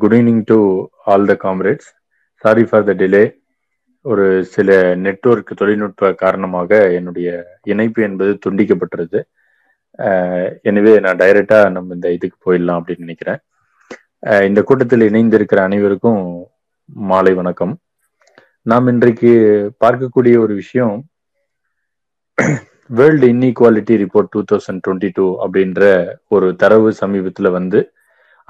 Good evening to all the comrades. Sorry for the delay. ஒரு சில network தொழில்நுட்ப காரணமாக என்னுடைய இணைப்பு என்பது துண்டிக்கப்பட்டிருது. எனவே நான் டைரெக்டாக நம்ம இந்த இதுக்கு போயிடலாம் அப்படின்னு நினைக்கிறேன். இந்த கூட்டத்தில் இணைந்திருக்கிற அனைவருக்கும் மாலை வணக்கம். நாம் இன்றைக்கு பார்க்கக்கூடிய ஒரு விஷயம் வேர்ல்டு இன்இக்வாலிட்டி ரிப்போர்ட் 2022 அப்படின்ற ஒரு தரவு சமீபத்தில் வந்து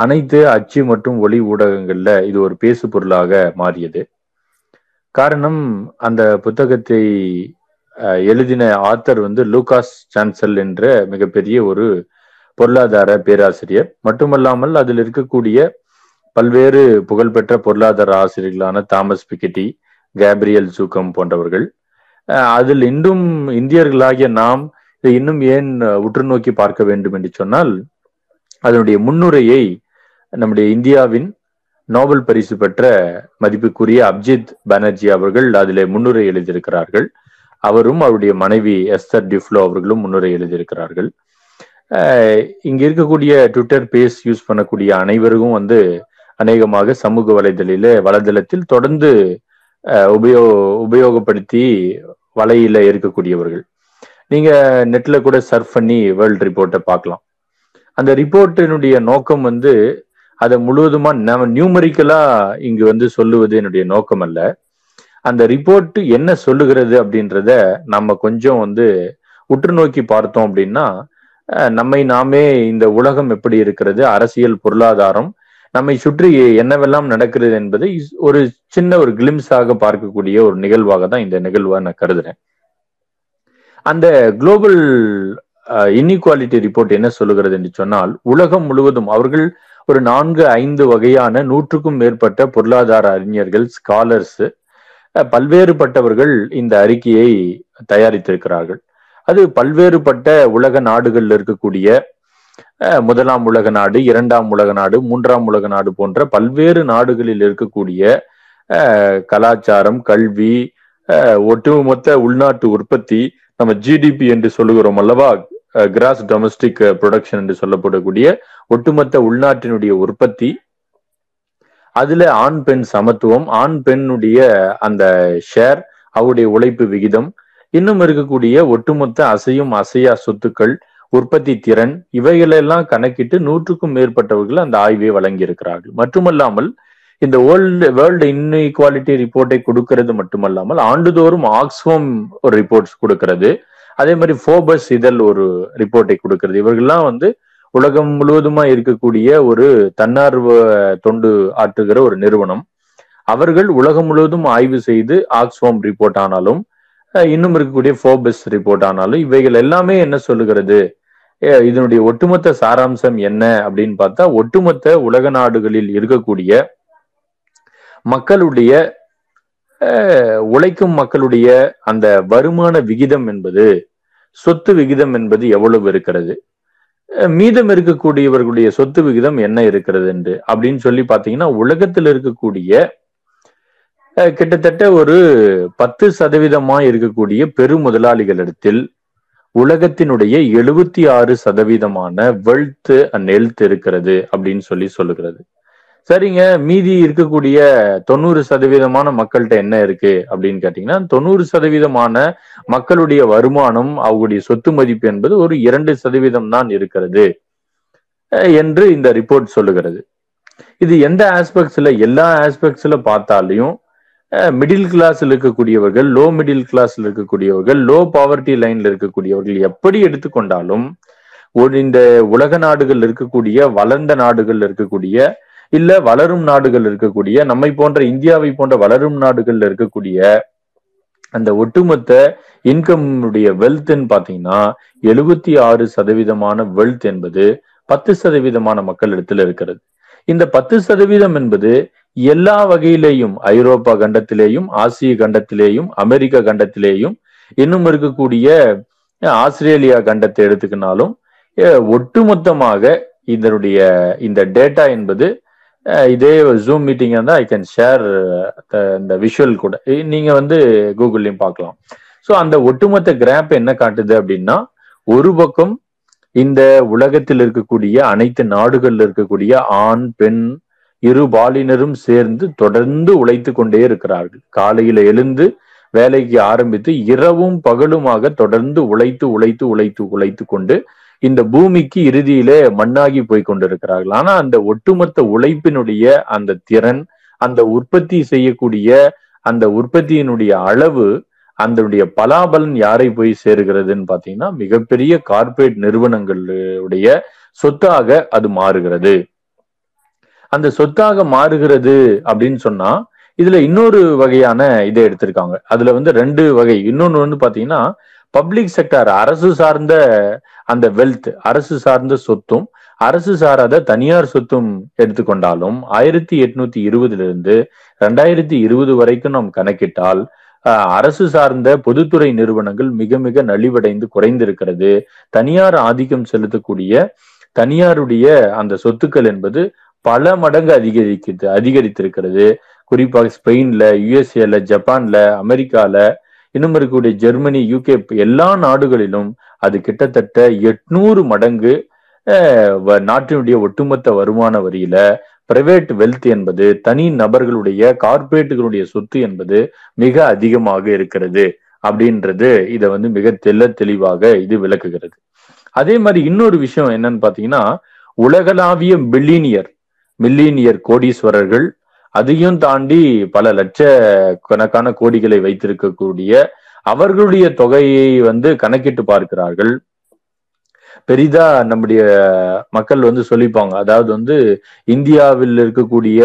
அனைத்து அச்சு மற்றும் ஒளி ஊடகங்கள்ல இது ஒரு பேசு பொருளாக மாறியது. காரணம், அந்த புத்தகத்தை எழுதின ஆத்தர் வந்து லூகாஸ் சான்சல் என்ற மிகப்பெரிய ஒரு பொருளாதார பேராசிரியர். மட்டுமல்லாமல் அதில் இருக்கக்கூடிய பல்வேறு புகழ்பெற்ற பொருளாதார ஆசிரியர்களான தாமஸ் பிக்கெட்டி, கேப்ரியல் ஜூக்கம் போன்றவர்கள். அதில் இன்றும் இந்தியர்களாகிய நாம் இதை இன்னும் ஏன் உற்று நோக்கி பார்க்க வேண்டும் என்று சொன்னால், அதனுடைய முன்னுரையை நம்முடைய இந்தியாவின் நோபல் பரிசு பெற்ற மதிப்புக்குரிய அபிஜித் பானர்ஜி அவர்கள் அதிலே முன்னுரை எழுதியிருக்கிறார்கள். அவரும் அவருடைய மனைவி எஸ்தர் டிஃப்லோ அவர்களும் முன்னுரை எழுதியிருக்கிறார்கள். இங்க இருக்கக்கூடிய ட்விட்டர் பேஸ் யூஸ் பண்ணக்கூடிய அனைவருக்கும் வந்து அநேகமாக சமூக வலைதளத்தில் தொடர்ந்து உபயோகப்படுத்தி வலையில இருக்கக்கூடியவர்கள். நீங்க நெட்ல கூட சர்ஃப் பண்ணி வேர்ல்டு ரிப்போர்ட்டை பார்க்கலாம். அந்த ரிப்போர்ட்டினுடைய நோக்கம் வந்து அதை முழுவதுமா நம்ம நியூமரிக்கலா இங்கு வந்து சொல்லுவது என்னுடைய நோக்கம் அல்ல. அந்த ரிப்போர்ட் என்ன சொல்லுகிறது அப்படின்றத நம்ம கொஞ்சம் வந்து உற்று நோக்கி பார்த்தோம் அப்படின்னா, நம்மை நாமே இந்த உலகம் எப்படி இருக்கிறது, அரசியல் பொருளாதாரம், நம்மை சுற்றி என்னவெல்லாம் நடக்கிறது என்பதை ஒரு சின்ன ஒரு கிளிம்ஸாக பார்க்கக்கூடிய ஒரு நிகழ்வாக தான் இந்த நிகழ்வா நான் கருதுறேன். அந்த குளோபல் இன்இக்வாலிட்டி ரிப்போர்ட் என்ன சொல்லுகிறது என்று சொன்னால், உலகம் முழுவதும் அவர்கள் ஒரு 4-5 வகையான 100க்கும் மேற்பட்ட பொருளாதார அறிஞர்கள், ஸ்காலர்ஸ், பல்வேறுபட்டவர்கள் இந்த அறிக்கையை தயாரித்திருக்கிறார்கள். அது பல்வேறுபட்ட உலக நாடுகளில் இருக்கக்கூடிய முதலாம் உலக நாடு, இரண்டாம் உலக நாடு, மூன்றாம் உலக நாடு போன்ற பல்வேறு நாடுகளில் இருக்கக்கூடிய கலாச்சாரம், கல்வி, ஒட்டுமொத்த உள்நாட்டு உற்பத்தி, நம்ம ஜிடிபி என்று சொல்லுகிறோம் அல்லவா, கிராஸ் டொமஸ்டிக் ப்ரொடக்ஷன் என்று சொல்லப்படக்கூடிய ஒட்டுமொத்த உள்நாட்டினுடைய உற்பத்தி, அதுல ஆண் பெண் சமத்துவம், ஆண் பெண்ணுடைய அந்த ஷேர், அவருடைய உழைப்பு விகிதம், இன்னும் இருக்கக்கூடிய ஒட்டுமொத்த அசையும் அசையா சொத்துக்கள், உற்பத்தி திறன், இவைகளெல்லாம் கணக்கிட்டு 100க்கும் மேற்பட்டவர்கள் அந்த ஆய்வை வழங்கியிருக்கிறார்கள். மட்டுமல்லாமல் இந்த வேர்ல்டு இன்இக்வாலிட்டி ரிப்போர்ட்டை கொடுக்கிறது மட்டுமல்லாமல் ஆண்டுதோறும் ஆக்ஸ்ஃபாம் ஒரு ரிப்போர்ட்ஸ் கொடுக்கிறது, அதே மாதிரி ஃபோர்ப்ஸ் இதழ் ஒரு ரிப்போர்ட்டை கொடுக்கிறது. இவர்கள்லாம் வந்து உலகம் முழுவதுமா இருக்கக்கூடிய ஒரு தன்னார்வ தொண்டு ஆற்றுகிற ஒரு நிறுவனம். அவர்கள் உலகம் முழுவதும் ஆய்வு செய்து ஆக்ஸ்ஃபாம் ரிப்போர்ட் ஆனாலும் இன்னும் இருக்கக்கூடிய ஃபோர்ப்ஸ் ரிப்போர்ட் ஆனாலும் இவைகள் எல்லாமே என்ன சொல்லுகிறது, இதனுடைய ஒட்டுமொத்த சாராம்சம் என்ன அப்படின்னு பார்த்தா, ஒட்டுமொத்த உலக நாடுகளில் இருக்கக்கூடிய மக்களுடைய உழைக்கும் மக்களுடைய அந்த வருமான விகிதம் என்பது, சொத்து விகிதம் என்பது எவ்வளவு இருக்கிறது, மீதம் இருக்கக்கூடியவர்களுடைய சொத்து விகிதம் என்ன இருக்கிறது என்று அப்படின்னு சொல்லி பார்த்தீங்கன்னா, உலகத்தில் இருக்கக்கூடிய கிட்டத்தட்ட ஒரு 10% இருக்கக்கூடிய பெரு முதலாளிகளிடத்தில் உலகத்தினுடைய 76% வெல்த் அண்ட் ஹெல்த் இருக்கிறது அப்படின்னு சொல்லுகிறது. சரிங்க, மீதி இருக்கக்கூடிய 90% மக்கள்கிட்ட என்ன இருக்கு அப்படின்னு கேட்டீங்கன்னா, 90% மக்களுடைய வருமானம், அவங்களுடைய சொத்து மதிப்பு என்பது ஒரு 2% தான் இருக்கிறது என்று இந்த ரிப்போர்ட் சொல்லுகிறது. இது எந்த ஆஸ்பெக்ட்ஸ்ல, எல்லா ஆஸ்பெக்ட்ஸ்ல பார்த்தாலையும் மிடில் கிளாஸ்ல இருக்கக்கூடியவர்கள், லோ மிடில் கிளாஸ்ல இருக்கக்கூடியவர்கள், லோ பாவர்ட்டி லைன்ல இருக்கக்கூடியவர்கள் எப்படி எடுத்துக்கொண்டாலும் இந்த உலக நாடுகள் இருக்கக்கூடிய, வளர்ந்த நாடுகள் இருக்கக்கூடிய, இல்ல வளரும் நாடுகள் இருக்கக்கூடிய, நம்மை போன்ற இந்தியாவை போன்ற வளரும் நாடுகள்ல இருக்கக்கூடிய அந்த ஒட்டுமொத்த இன்கம்னுடைய வெல்த்ன்னு பாத்தீங்கன்னா 76% வெல்த் என்பது 10% மக்களிடத்துல இருக்கிறது. இந்த 10% என்பது எல்லா வகையிலேயும் ஐரோப்பா கண்டத்திலேயும், ஆசிய கண்டத்திலேயும், அமெரிக்க கண்டத்திலேயும், இன்னும் இருக்கக்கூடிய ஆஸ்திரேலியா கண்டத்தை எடுத்துக்கினாலும் ஒட்டுமொத்தமாக இதனுடைய இந்த டேட்டா என்பது, இதே ஜூம் மீட்டிங்கா தான் ஐ கேன் ஷேர் இந்த விஷுவல் கூட, நீங்க வந்து கூகுள்லயும் பார்க்கலாம். ஸோ அந்த ஒட்டுமொத்த கிராப் என்ன காட்டுது அப்படின்னா, ஒரு பக்கம் இந்த உலகத்தில் இருக்கக்கூடிய அனைத்து நாடுகள்ல இருக்கக்கூடிய ஆண் பெண் இரு பாலினரும் சேர்ந்து தொடர்ந்து உழைத்து கொண்டே இருக்கிறார்கள். காலையில எழுந்து வேலைக்கு ஆரம்பித்து இரவும் பகலுமாக தொடர்ந்து உழைத்து கொண்டு இந்த பூமிக்கு இறுதியிலே மண்ணாகி போய் கொண்டிருக்கிறார்கள். ஆனா அந்த ஒட்டுமொத்த உழைப்பினுடைய அந்த திறன், அந்த உற்பத்தி செய்யக்கூடிய அந்த உற்பத்தியினுடைய அளவு, அதனுடைய பலாபலன் யாரை போய் சேருகிறதுன்னு பாத்தீங்கன்னா மிகப்பெரிய கார்ப்பரேட் நிறுவனங்களுடைய சொத்தாக அது மாறுகிறது. அந்த சொத்தாக மாறுகிறது அப்படின்னு சொன்னா இதுல இன்னொரு வகையான இதை எடுத்திருக்காங்க. அதுல வந்து ரெண்டு வகை. இன்னொன்னு வந்து பாத்தீங்கன்னா பப்ளிக் செக்டார், அரசு சார்ந்த அந்த வெல்த், அரசு சார்ந்த சொத்தும் அரசு சாராத தனியார் சொத்தும் எடுத்துக்கொண்டாலும் 1820 2020 வரைக்கும் நாம் கணக்கிட்டால் அரசு சார்ந்த பொதுத்துறை நிறுவனங்கள் மிக மிக நலிவடைந்து குறைந்திருக்கிறது. தனியார் ஆதிக்கம் செலுத்தக்கூடிய தனியாருடைய அந்த சொத்துக்கள் என்பது பல மடங்கு அதிகரித்திருக்கிறது. குறிப்பாக ஸ்பெயின்ல, யுஎஸ்ஏல, ஜப்பான்ல, அமெரிக்கால, இன்னும் இருக்கக்கூடிய ஜெர்மனி, யூகே, எல்லா நாடுகளிலும் அது கிட்டத்தட்ட 800 மடங்கு நாட்டினுடைய ஒட்டுமொத்த வருமான வரியில பிரைவேட் வெல்த் என்பது, தனி நபர்களுடைய கார்பரேட்டுகளுடைய சொத்து என்பது மிக அதிகமாக இருக்கிறது அப்படின்றது இதை வந்து மிக தெளிவாக இது விளக்குகிறது. அதே மாதிரி இன்னொரு விஷயம் என்னன்னு பாத்தீங்கன்னா உலகளாவிய மில்லியனியர் கோடீஸ்வரர்கள், அதையும் தாண்டி பல லட்ச கணக்கான கோடிகளை வைத்திருக்கக்கூடிய அவர்களுடைய தொகையை வந்து கணக்கிட்டு பார்க்கிறார்கள். பெரிதா நம்முடைய மக்கள் வந்து சொல்லிப்பாங்க, அதாவது வந்து இந்தியாவில் இருக்கக்கூடிய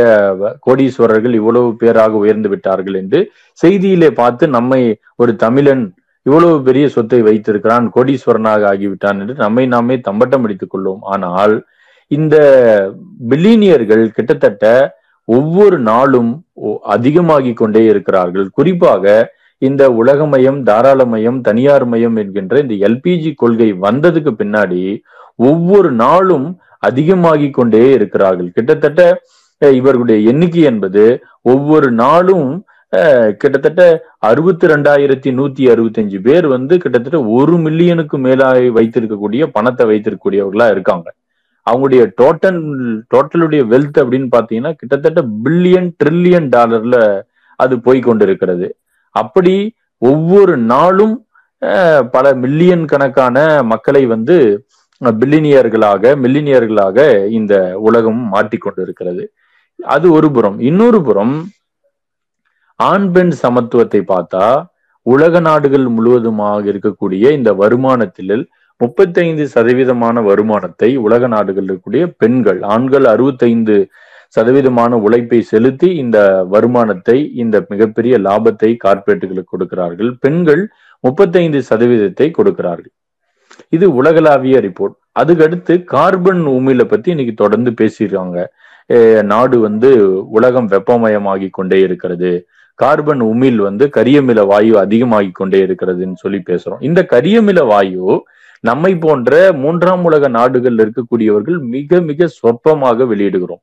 கோடீஸ்வரர்கள் இவ்வளவு பேராக உயர்ந்து விட்டார்கள் என்று செய்தியிலே பார்த்து நம்மை ஒரு தமிழன் இவ்வளவு பெரிய சொத்தை வைத்திருக்கிறான், கோடீஸ்வரனாக ஆகிவிட்டான் என்று நம்மை நாமே தம்பட்டம் அடித்துக் கொள்வோம். ஆனால் இந்த பில்லியனியர்கள் கிட்டத்தட்ட ஒவ்வொரு நாளும் அதிகமாகி கொண்டே இருக்கிறார்கள். குறிப்பாக இந்த உலகமயம், தாராளமயம், தனியார் மயம் என்கின்ற இந்த எல்பிஜி கொள்கை வந்ததுக்கு பின்னாடி ஒவ்வொரு நாளும் அதிகமாகி கொண்டே இருக்கிறார்கள். கிட்டத்தட்ட இவர்களுடைய எண்ணிக்கை என்பது ஒவ்வொரு நாளும் கிட்டத்தட்ட 62,165 பேர் வந்து கிட்டத்தட்ட 1 மில்லியனுக்கு மேலாக வைத்திருக்கக்கூடிய பணத்தை வைத்திருக்கக்கூடியவர்களா இருக்காங்க. அவங்களுடைய டோட்டலுடைய வெல்த் அப்படின்னு பாத்தீங்கன்னா கிட்டத்தட்ட $1 ட்ரில்லியன் அது போய் கொண்டிருக்கிறது. அப்படி ஒவ்வொரு நாளும் பல மில்லியன் கணக்கான மக்களை வந்து மில்லினியர்களாக இந்த உலகம் மாட்டிக்கொண்டிருக்கிறது. அது ஒரு புறம். இன்னொரு புறம் ஆண் பெண் சமத்துவத்தை பார்த்தா உலக நாடுகள் முழுவதுமாக இருக்கக்கூடிய இந்த வருமானத்தில் 35% வருமானத்தை உலக நாடுகளில் இருக்கக்கூடிய பெண்கள், ஆண்கள் 65% உழைப்பை செலுத்தி இந்த வருமானத்தை, இந்த மிகப்பெரிய லாபத்தை கார்ப்பரேட்டுகளுக்கு கொடுக்கிறார்கள். பெண்கள் 35% கொடுக்கிறார்கள். இது உலகளாவிய ரிப்போர்ட். அதுக்கடுத்து கார்பன் உமிழ பத்தி இன்னைக்கு தொடர்ந்து பேசியிருக்காங்க. நாடு வந்து உலகம் வெப்பமயமாகி கொண்டே இருக்கிறது, கார்பன் உமிழ் வந்து கரியமில வாயு அதிகமாகி கொண்டே இருக்கிறதுன்னு சொல்லி பேசுறோம். இந்த கரியமில வாயு நம்மை போன்ற மூன்றாம் உலக நாடுகள் இருக்கக்கூடியவர்கள் மிக மிக சொற்பமாக வெளியிடுகிறோம்.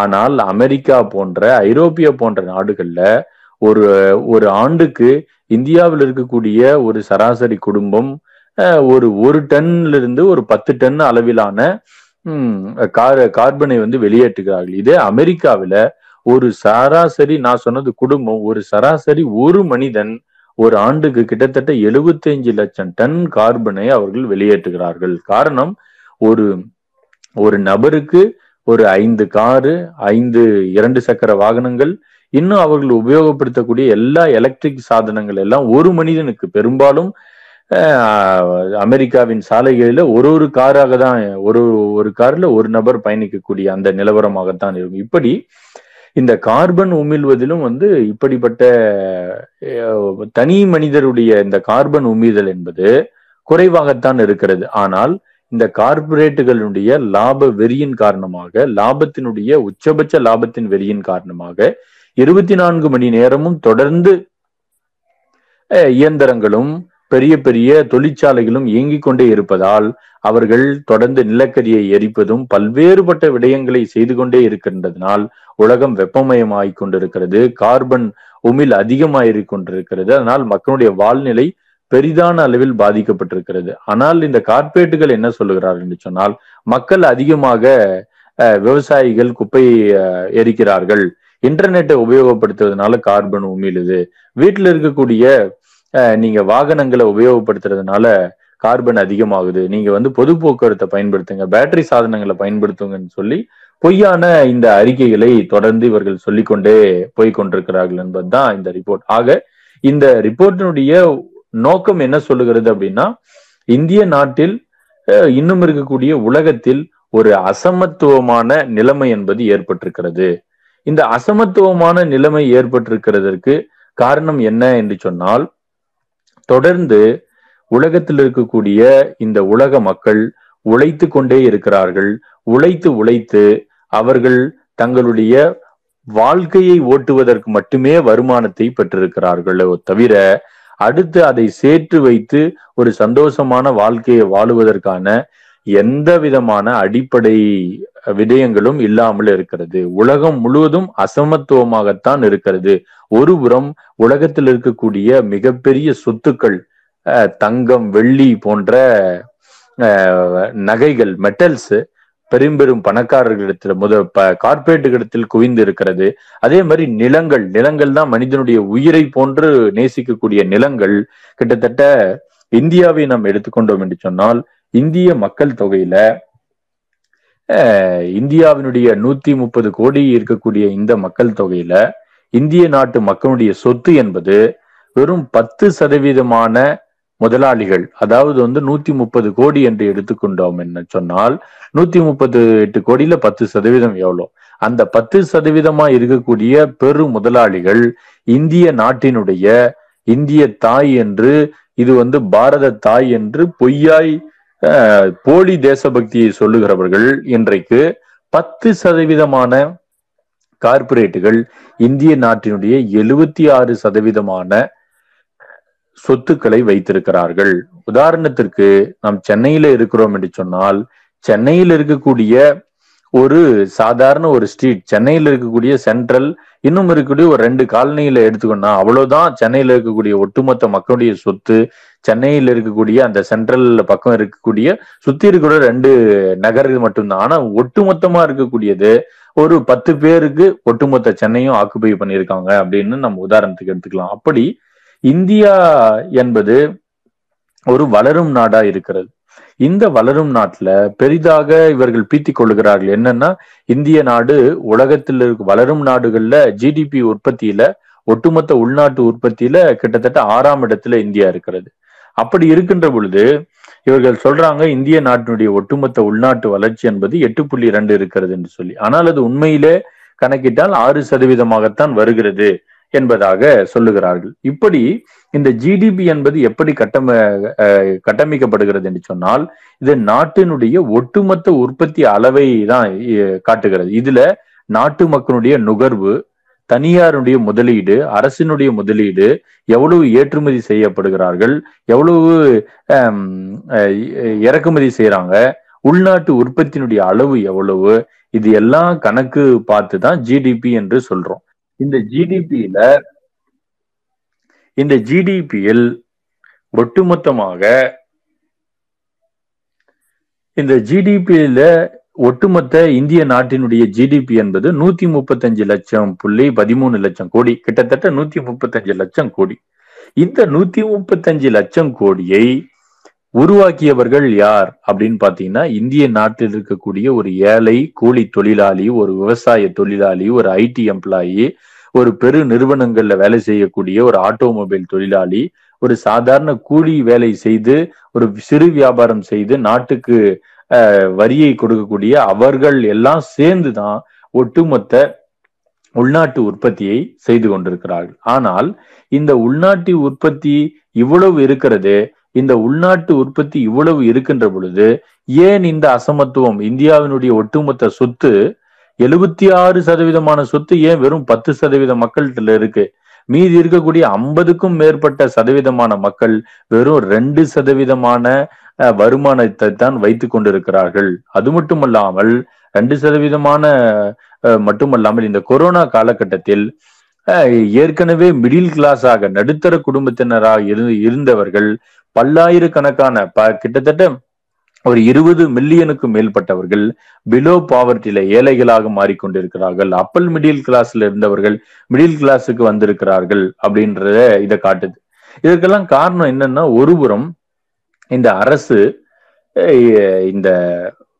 ஆனால் அமெரிக்கா போன்ற, ஐரோப்பிய போன்ற நாடுகள்ல ஒரு ஆண்டுக்கு இந்தியாவில் இருக்கக்கூடிய ஒரு சராசரி குடும்பம் ஒரு டன்ல இருந்து ஒரு 10 டன் அளவிலான கார்பனை வந்து வெளியேற்றுகிறார்கள். இதே அமெரிக்காவில ஒரு சராசரி, நான் சொன்னது குடும்பம், ஒரு சராசரி ஒரு மனிதன் ஒரு ஆண்டுக்கு கிட்டத்தட்ட 75 லட்சம் டன் கார்பனை அவர்கள் வெளியேற்றுகிறார்கள். காரணம், ஒரு நபருக்கு ஒரு 5 காரு, 5 2 சக்கர வாகனங்கள், இன்னும் அவர்கள் உபயோகப்படுத்தக்கூடிய எல்லா எலக்ட்ரிக் சாதனங்கள் எல்லாம் ஒரு மனிதனுக்கு, பெரும்பாலும் அமெரிக்காவின் சாலைகளில ஒரு காராக தான், ஒரு கார்ல ஒரு நபர் பயணிக்கக்கூடிய அந்த நிலவரமாகத்தான் இருக்கும். இப்படி இந்த கார்பன் உமிழ்வதிலும் வந்து இப்படிப்பட்ட தனி மனிதருடைய இந்த கார்பன் உமிழ்தல் என்பது குறைவாகத்தான் இருக்கிறது. ஆனால் இந்த கார்பரேட்டுகளுடைய லாப வெறியின் காரணமாக, லாபத்தினுடைய உச்சபட்ச லாபத்தின் வெறியின் காரணமாக 24 மணி நேரமும் தொடர்ந்து இயந்திரங்களும் பெரிய பெரிய தொழிற்சாலைகளும் இயங்கிக் கொண்டே இருப்பதால் அவர்கள் தொடர்ந்து நிலக்கரியை எரிப்பதும் பல்வேறுபட்ட விடயங்களை செய்து கொண்டே இருக்கின்றதனால் உலகம் வெப்பமயமாகிக் கொண்டிருக்கிறது, கார்பன் உமிழ் அதிகமாகிக் கொண்டிருக்கிறது. அதனால் மக்களுடைய வாழ்நிலை பெரிதான அளவில் பாதிக்கப்பட்டிருக்கிறது. ஆனால் இந்த கார்ப்பரேட்டுகள் என்ன சொல்லுகிறார்கள் என்று சொன்னால், மக்கள் அதிகமாக விவசாயிகள் குப்பை எரிக்கிறார்கள், இன்டர்நெட்டை உபயோகப்படுத்துறதுனால கார்பன் உமிழுது, வீட்டுல இருக்கக்கூடிய நீங்க வாகனங்களை உபயோகப்படுத்துறதுனால கார்பன் அதிகமாகுது, நீங்க வந்து பொது போக்குவரத்தை பயன்படுத்துங்க, பேட்டரி சாதனங்களை பயன்படுத்துங்கன்னு சொல்லி பொய்யான இந்த அறிக்கைகளை தொடர்ந்து இவர்கள் சொல்லிக்கொண்டே போய் கொண்டிருக்கிறார்கள் என்பதுதான் இந்த ரிப்போர்ட். ஆக இந்த ரிப்போர்ட்டினுடைய நோக்கம் என்ன சொல்லுகிறது அப்படின்னா, இந்திய நாட்டில் இன்னும் இருக்கக்கூடிய உலகத்தில் ஒரு அசமத்துவமான நிலைமை என்பது ஏற்பட்டிருக்கிறது. இந்த அசமத்துவமான நிலைமை ஏற்பட்டிருக்கிறதற்கு காரணம் என்ன என்று சொன்னால், தொடர்ந்து உலகத்தில் இருக்கக்கூடிய இந்த உலக மக்கள் உழைத்து கொண்டே இருக்கிறார்கள். உழைத்து உழைத்து அவர்கள் தங்களுடைய வாழ்க்கையை ஓட்டுவதற்கு மட்டுமே வருமானத்தை பெற்றிருக்கிறார்களோ தவிர அடுத்து அதை சேர்த்து வைத்து ஒரு சந்தோஷமான வாழ்க்கையை வாழுவதற்கான எந்த விதமான அடிப்படை விடயங்களும் இல்லாமல் இருக்கிறது. உலகம் முழுவதும் அசமத்துவமாகத்தான் இருக்கிறது. ஒருபுறம் உலகத்தில் இருக்கக்கூடிய மிகப்பெரிய சொத்துக்கள், தங்கம் வெள்ளி போன்ற நகைகள், மெட்டல்ஸ் பெரும்பெரும் பணக்காரர்களிடத்தில் கார்பரேட்டுகளிடத்தில் குவிந்து இருக்கிறது. அதே மாதிரி நிலங்கள், நிலங்கள் தான் மனிதனுடைய உயிரை போன்று நேசிக்கக்கூடிய நிலங்கள் கிட்டத்தட்ட இந்தியாவை நாம் எடுத்துக்கொண்டோம் என்று சொன்னால், இந்திய மக்கள் தொகையில இந்தியாவினுடைய 130 கோடி இருக்கக்கூடிய இந்த மக்கள் தொகையில இந்திய நாட்டு மக்களுடைய சொத்து என்பது வெறும் 10% முதலாளிகள், அதாவது வந்து 130 கோடி என்று எடுத்துக்கொண்டோம் என்ன சொன்னால், 138 கோடியில 10% எவ்வளோ, அந்த 10%மா இருக்கக்கூடிய பெரு முதலாளிகள் இந்திய நாட்டினுடைய இந்திய தாய் என்று, இது வந்து பாரத தாய் என்று பொய்யாய் போலி தேசபக்தியை சொல்லுகிறவர்கள் இன்றைக்கு 10% கார்பரேட்டுகள் இந்திய நாட்டினுடைய 76% சொத்துக்களை வைத்திருக்கிறார்கள். உதாரணத்திற்கு நாம் சென்னையில இருக்கிறோம் என்று சொன்னால், சென்னையில் இருக்கக்கூடிய ஒரு சாதாரண ஒரு ஸ்ட்ரீட், சென்னையில் இருக்கக்கூடிய சென்ட்ரல், இன்னும் இருக்கக்கூடிய ஒரு 2 காலனியில எடுத்துக்கோன்னா அவ்வளவுதான் சென்னையில இருக்கக்கூடிய ஒட்டுமொத்த மக்களுடைய சொத்து. சென்னையில் இருக்கக்கூடிய அந்த சென்ட்ரல் பக்கம் இருக்கக்கூடிய சுத்தி இருக்கிற 2 நகர்கள் மட்டும்தான். ஆனா ஒட்டுமொத்தமா இருக்கக்கூடியது ஒரு 10 பேருக்கு ஒட்டுமொத்த சென்னையும் ஆக்குபை பண்ணியிருக்காங்க அப்படின்னு நம்ம உதாரணத்துக்கு எடுத்துக்கலாம். அப்படி இந்தியா என்பது ஒரு வளரும் நாடா இருக்கிறது. இந்த வளரும் நாட்டுல பெரிதாக இவர்கள் பீத்திக் கொள்கிறார்கள் என்னன்னா, இந்திய நாடு உலகத்தில் இருக்க வளரும் நாடுகள்ல ஜிடிபி உற்பத்தியில, ஒட்டுமொத்த உள்நாட்டு உற்பத்தியில கிட்டத்தட்ட 6ஆம் இடத்துல இந்தியா இருக்கிறது. அப்படி இருக்கின்ற பொழுது இவர்கள் சொல்றாங்க இந்திய நாட்டினுடைய ஒட்டுமொத்த உள்நாட்டு வளர்ச்சி என்பது 8.2 இருக்கிறது என்று சொல்லி. ஆனால் அது உண்மையிலே கணக்கிட்டால் 6%ஆகத்தான் வருகிறது என்பதாக சொல்லுகிறார்கள். இப்படி இந்த ஜிடிபி என்பது எப்படி கட்டமைக்கப்படுகிறது என்று சொன்னால், இது நாட்டினுடைய ஒட்டுமொத்த உற்பத்தி அளவை தான் காட்டுகிறது. இதுல நாட்டு மக்களுடைய நுகர்வு, தனியாருடைய முதலீடு, அரசினுடைய முதலீடு, எவ்வளவு ஏற்றுமதி செய்யப்படுகிறார்கள், எவ்வளவு இறக்குமதி செய்யறாங்க, உள்நாட்டு உற்பத்தியினுடைய அளவு எவ்வளவு, இது எல்லாம் கணக்கு பார்த்து தான் ஜிடிபி என்று சொல்றோம். இந்த ஜிடிபியில் ஒட்டுமொத்தமாக இந்த ஜிடிபியில ஒட்டுமொத்த இந்திய நாட்டினுடைய ஜிடிபி என்பது 135.13 லட்சம் கோடி, கிட்டத்தட்ட 135 லட்சம் கோடி. இந்த 135 லட்சம் கோடியை உருவாக்கியவர்கள் யார் அப்படின்னு பாத்தீங்கன்னா, இந்திய நாட்டில் இருக்கக்கூடிய ஒரு ஏழை கூலி தொழிலாளி, ஒரு விவசாய தொழிலாளி, ஒரு ஐடி எம்ப்ளாயி, ஒரு பெரு நிறுவனங்கள்ல வேலை செய்யக்கூடிய ஒரு ஆட்டோமொபைல் தொழிலாளி, ஒரு சாதாரண கூலி வேலை செய்து ஒரு சிறு வியாபாரம் செய்து நாட்டுக்கு வரியை கொடுக்கக்கூடிய அவர்கள் எல்லாம் சேர்ந்துதான் ஒட்டுமொத்த உள்நாட்டு உற்பத்தியை செய்து கொண்டிருக்கிறார்கள். ஆனால் இந்த உள்நாட்டு உற்பத்தி இவ்வளவு இருக்கிறது, இந்த உள்நாட்டு உற்பத்தி இவ்வளவு இருக்கின்ற பொழுது ஏன் இந்த அசமத்துவம்? இந்தியாவினுடைய ஒட்டுமொத்த சொத்து 76% சொத்து ஏன் வெறும் 10% மக்கள்கிட்ட இருக்கு? மீதி இருக்கக்கூடிய 50% மக்கள் வெறும் 2% வருமானத்தை தான் வைத்து கொண்டிருக்கிறார்கள். அது மட்டுமல்லாமல் 2% மட்டுமல்லாமல் இந்த கொரோனா காலகட்டத்தில் ஏற்கனவே மிடில் கிளாஸ் ஆக, நடுத்தர குடும்பத்தினராக இருந்தவர்கள் பல்லாயிரக்கணக்கான, கிட்டத்தட்ட ஒரு 20 மில்லியனுக்கு மேற்பட்டவர்கள் பிலோ பாவர்ட்டில ஏழைகளாக மாறிக்கொண்டிருக்கிறார்கள். அப்பல் மிடில் கிளாஸ்ல இருந்தவர்கள் மிடில் கிளாஸுக்கு வந்திருக்கிறார்கள் அப்படின்றத இதை காட்டுது. இதற்கெல்லாம் காரணம் என்னன்னா, ஒருபுறம் இந்த அரசு, இந்த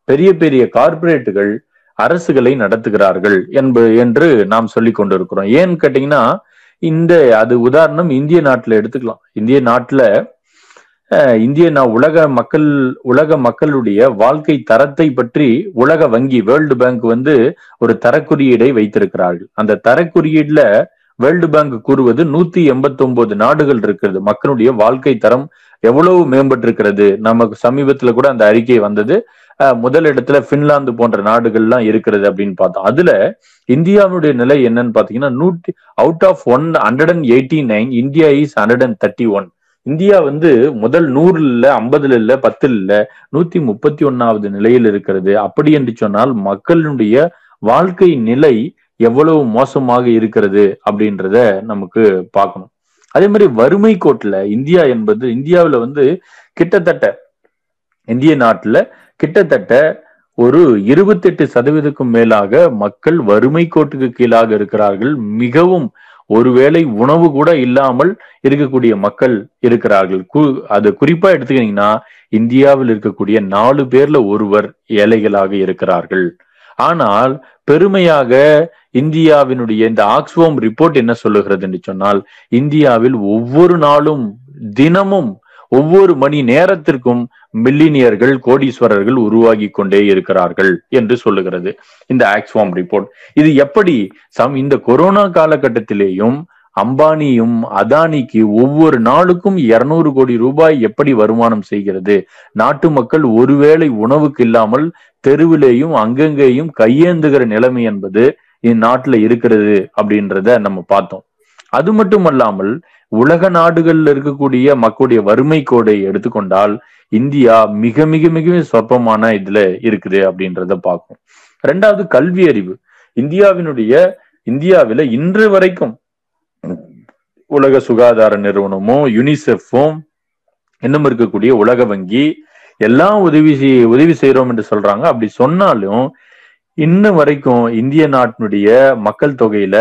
பெரிய பெரிய கார்பரேட்டுகள் அரசுகளை நடத்துகிறார்கள் என்று நாம் சொல்லி கொண்டிருக்கிறோம். ஏன்னு கேட்டீங்கன்னா, அது உதாரணம் இந்திய நாட்டுல எடுத்துக்கலாம். உலக மக்களுடைய வாழ்க்கை தரத்தை பற்றி உலக வங்கி வேர்ல்டு பேங்க் ஒரு தரக்குறியீடை வைத்திருக்கிறார்கள். அந்த தரக்குறியீடுல வேர்ல்டு பேங்க் கூறுவது 189 நாடுகள் இருக்கிறது, மக்களுடைய வாழ்க்கை தரம் எவ்வளவு மேம்பட்டிருக்கிறது. நமக்கு சமீபத்துல கூட அந்த அறிக்கை வந்தது, முதலிடத்துல பின்லாந்து போன்ற நாடுகள்லாம் இருக்கிறது அப்படின்னு பார்த்தோம். அதுல இந்தியாவுடைய நிலை என்னன்னு பாத்தீங்கன்னா, 189 இந்தியா இஸ் 131. இந்தியா முதல் 100 இல்ல, 50 இல்ல, 10 இல்ல, 131வது நிலையில் இருக்கிறது. அப்படி என்று சொன்னால் மக்களுடைய வாழ்க்கை நிலை எவ்வளவு மோசமாக இருக்கிறது அப்படின்றத நமக்கு பார்க்கணும். அதே மாதிரி வறுமை கோட்டுல இந்தியா இந்தியாவில கிட்டத்தட்ட இந்திய நாட்டுல கிட்டத்தட்ட ஒரு 28% மேலாக மக்கள் வறுமை கோட்டுக்கு கீழாக இருக்கிறார்கள். மிகவும் ஒருவேளை உணவு கூட இல்லாமல் இருக்கக்கூடிய மக்கள் இருக்கிறார்கள். அது குறிப்பா எடுத்துக்கிட்டீங்கன்னா, இந்தியாவில் இருக்கக்கூடிய 4 பேர்ல 1 ஏழைகளாக இருக்கிறார்கள். ஆனால் பெருமையாக இந்தியாவினுடைய இந்த ஆக்ஸ்ஃபாம் ரிப்போர்ட் என்ன சொல்லுகிறது என்று சொன்னால், இந்தியாவில் ஒவ்வொரு நாளும், தினமும், ஒவ்வொரு மணி நேரத்திற்கும் மில்லினியர்கள், கோடீஸ்வரர்கள் உருவாகி கொண்டே இருக்கிறார்கள் என்று சொல்லுகிறது இந்த ஆக்ஸ்ஃபாம் ரிப்போர்ட். இது எப்படி இந்த கொரோனா காலகட்டத்திலேயும் அம்பானியும் அதானிக்கு ஒவ்வொரு நாளுக்கும் 200 கோடி ரூபாய் எப்படி வருமானம் செய்கிறது? நாட்டு மக்கள் ஒருவேளை உணவுக்கு இல்லாமல் தெருவிலேயும் அங்கங்கேயும் கையேந்துகிற நிலைமை என்பது இந்நாட்டுல இருக்கிறது அப்படின்றத நம்ம பார்த்தோம். அது மட்டுமல்லாமல் உலக நாடுகள்ல இருக்கக்கூடிய மக்களுடைய வறுமை கோடை எடுத்துக்கொண்டால் இந்தியா மிக மிக மிக சொற்பமான இதுல இருக்குது அப்படின்றத பார்க்கும். ரெண்டாவது, கல்வி அறிவு. இந்தியாவில இன்று வரைக்கும் உலக சுகாதார நிறுவனமும் யுனிசெஃப்பும் இன்னும் இருக்கக்கூடிய உலக வங்கி எல்லாம் உதவி செய்யறோம் என்று சொல்றாங்க. அப்படி சொன்னாலும் இன்னும் வரைக்கும் இந்திய நாட்டினுடைய மக்கள் தொகையில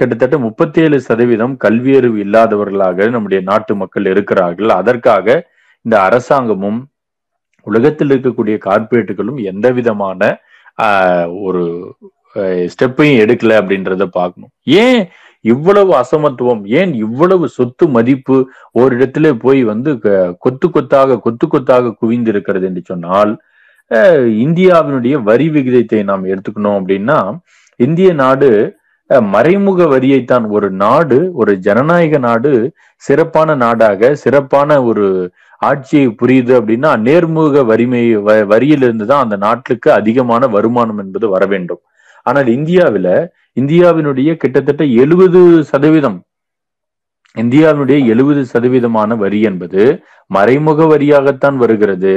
கிட்டத்தட்ட 37% கல்வியறிவு இல்லாதவர்களாக நம்முடைய நாட்டு மக்கள் இருக்கிறார்கள். அதற்காக இந்த அரசாங்கமும் உலகத்தில் இருக்கக்கூடிய கார்பரேட்டுகளும் எந்த விதமான ஒரு ஸ்டெப்பையும் எடுக்கல அப்படின்றத பார்க்கணும். ஏன் இவ்வளவு அசமத்துவம்? ஏன் இவ்வளவு சொத்து மதிப்பு ஒரு இடத்துல போய் கொத்து கொத்தாக குவிந்திருக்கிறது என்று சொன்னால், இந்தியாவினுடைய வரி விகிதத்தை நாம் எடுத்துக்கணும் அப்படின்னா, இந்திய நாடு மறைமுக வரியைத்தான் ஒரு ஜனநாயக நாடு, சிறப்பான நாடாக சிறப்பான ஒரு ஆட்சியை புரியுது அப்படின்னா, நேர்முக வரியிலிருந்து தான் அந்த நாட்டுக்கு அதிகமான வருமானம் என்பது வர வேண்டும். ஆனால் இந்தியாவினுடைய கிட்டத்தட்ட 70% இந்தியாவினுடைய 70%மான வரி என்பது மறைமுக வரியாகத்தான் வருகிறது.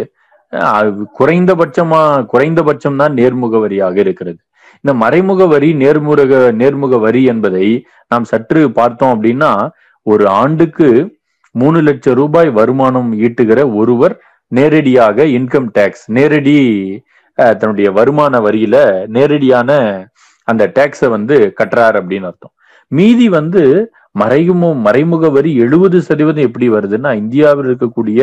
குறைந்தபட்சம் தான் நேர்முக வரியாக இருக்கிறது. இந்த மறைமுக வரி, நேர்முக வரி என்பதை நாம் சற்று பார்த்தோம் அப்படின்னா, ஒரு ஆண்டுக்கு 3 லட்சம் ரூபாய் வருமானம் ஈட்டுகிற ஒருவர் நேரடியாக இன்கம் டேக்ஸ், தன்னுடைய வருமான வரியில நேரடியான அந்த டேக்ஸை கட்டுறாரு அப்படின்னு அர்த்தம். மீதி மறைமுக வரி 70% எப்படி வருதுன்னா, இந்தியாவில் இருக்கக்கூடிய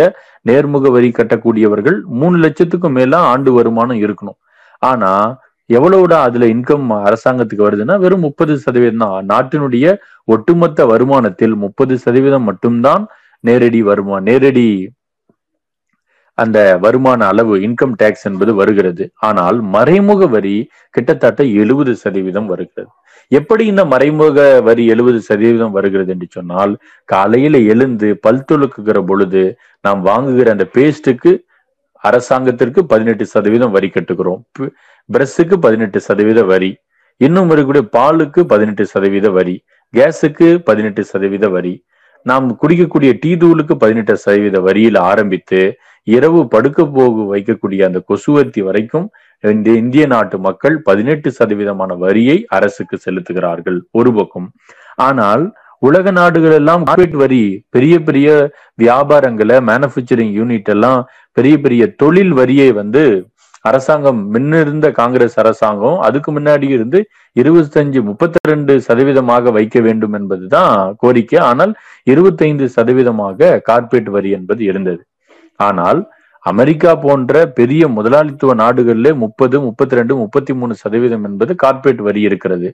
நேர்முக வரி கட்டக்கூடியவர்கள் 3 லட்சத்துக்கும் மேல ஆண்டு வருமானம் இருக்கணும். ஆனா எவ்வளவுடா அதுல இன்கம் அரசாங்கத்துக்கு வருதுன்னா, வெறும் 30% தான். நாட்டினுடைய ஒட்டுமொத்த வருமானத்தில் 30% மட்டும்தான் நேரடி அந்த வருமான அளவு, இன்கம் டேக்ஸ் என்பது வருகிறது. ஆனால் மறைமுக வரி கிட்டத்தட்ட 70% வருகிறது. எப்படி இந்த மறைமுக வரி 70% வருகிறது என்று சொன்னால், காலையில எழுந்து பல் துலக்குகிற பொழுது நாம் வாங்குகிற அந்த பேஸ்டுக்கு அரசாங்கத்திற்கு 18% வரி கட்டுகிறோம், பிரஸ்ஸுக்கு 18% வரி, இன்னும் இருக்கக்கூடிய பாலுக்கு 18% வரி, கேஸுக்கு 18% வரி, நாம் குடிக்கக்கூடிய டீ தூளுக்கு 18% வரியில ஆரம்பித்து இரவு படுக்க போக வைக்கக்கூடிய அந்த கொசுவர்த்தி வரைக்கும் இந்திய நாட்டு மக்கள் 18% வரியை அரசுக்கு செலுத்துகிறார்கள் ஒரு பக்கம். ஆனால் உலக நாடுகள் எல்லாம் கார்பரேட் வரி, பெரிய பெரிய வியாபாரங்களை, மேனுஃபேக்சரிங் யூனிட் எல்லாம் பெரிய பெரிய தொழில் வரியை வந்து அரசாங்கம், முன்னிருந்த காங்கிரஸ் அரசாங்கம் அதுக்கு முன்னாடி இருந்து 25-32% வைக்க வேண்டும் என்பதுதான் கோரிக்கை. ஆனால் 25% கார்பரேட் வரி என்பது இருந்தது. ஆனால் அமெரிக்கா போன்ற பெரிய முதலாளித்துவ நாடுகள்ல 30-32-33% என்பது கார்பரேட் வரி இருக்கிறது.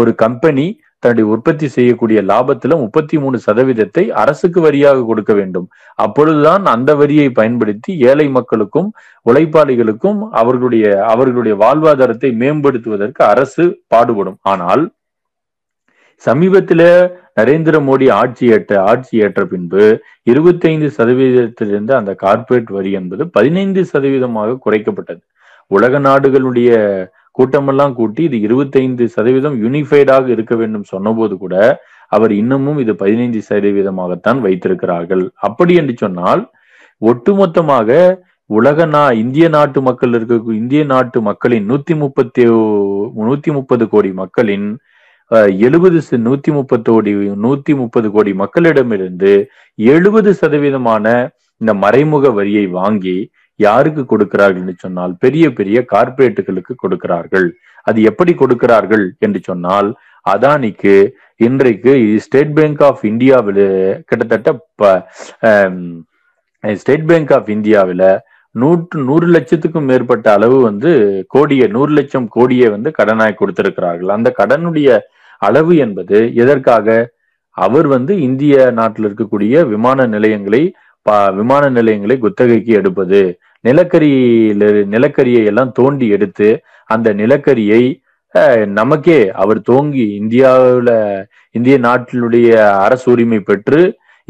ஒரு கம்பெனி தன்னுடைய உற்பத்தி செய்யக்கூடிய லாபத்துல 33% அரசுக்கு வரியாக கொடுக்க வேண்டும். அப்பொழுதுதான் அந்த வரியை பயன்படுத்தி ஏழை மக்களுக்கும் உழைப்பாளிகளுக்கும் அவர்களுடைய வாழ்வாதாரத்தை மேம்படுத்துவதற்கு அரசு பாடுபடும். ஆனால் சமீபத்தில நரேந்திர மோடி ஆட்சி ஏற்ற பின்பு 25% அந்த கார்பரேட் வரி என்பது 15% குறைக்கப்பட்டது. உலக நாடுகளுடைய கூட்டமெல்லாம் கூட்டி இது 25% யூனிஃபைடாக இருக்க வேண்டும் சொன்னபோது கூட அவர் இன்னமும் இது 15%ஆகத்தான் வைத்திருக்கிறார்கள். அப்படி என்று சொன்னால் ஒட்டுமொத்தமாக இந்திய நாட்டு மக்கள் இந்திய நாட்டு மக்களின் 130 கோடி மக்களின் 130 கோடி மக்களிடமிருந்து 70% இந்த மறைமுக வரியை வாங்கி யாருக்கு கொடுக்கிறார்கள் என்று சொன்னால் பெரிய பெரிய கார்பரேட்டுகளுக்கு கொடுக்கிறார்கள். அது எப்படி கொடுக்கிறார்கள் என்று சொன்னால் அதானிக்கு இன்றைக்கு ஸ்டேட் பேங்க் ஆஃப் இந்தியாவில 100 லட்சத்துக்கும் மேற்பட்ட அளவு வந்து 100 லட்சம் கோடியை வந்து கடனாய் கொடுத்திருக்கிறார்கள். அந்த கடனுடைய அளவு என்பது எதற்காக? அவர் வந்து இந்திய நாட்டில் இருக்கக்கூடிய விமான நிலையங்களை குத்தகைக்கு எடுப்பது, நிலக்கரியை எல்லாம் தோண்டி எடுத்து அந்த நிலக்கரியை நமக்கே அவர் தோங்கி இந்திய நாட்டினுடைய அரசு உரிமை பெற்று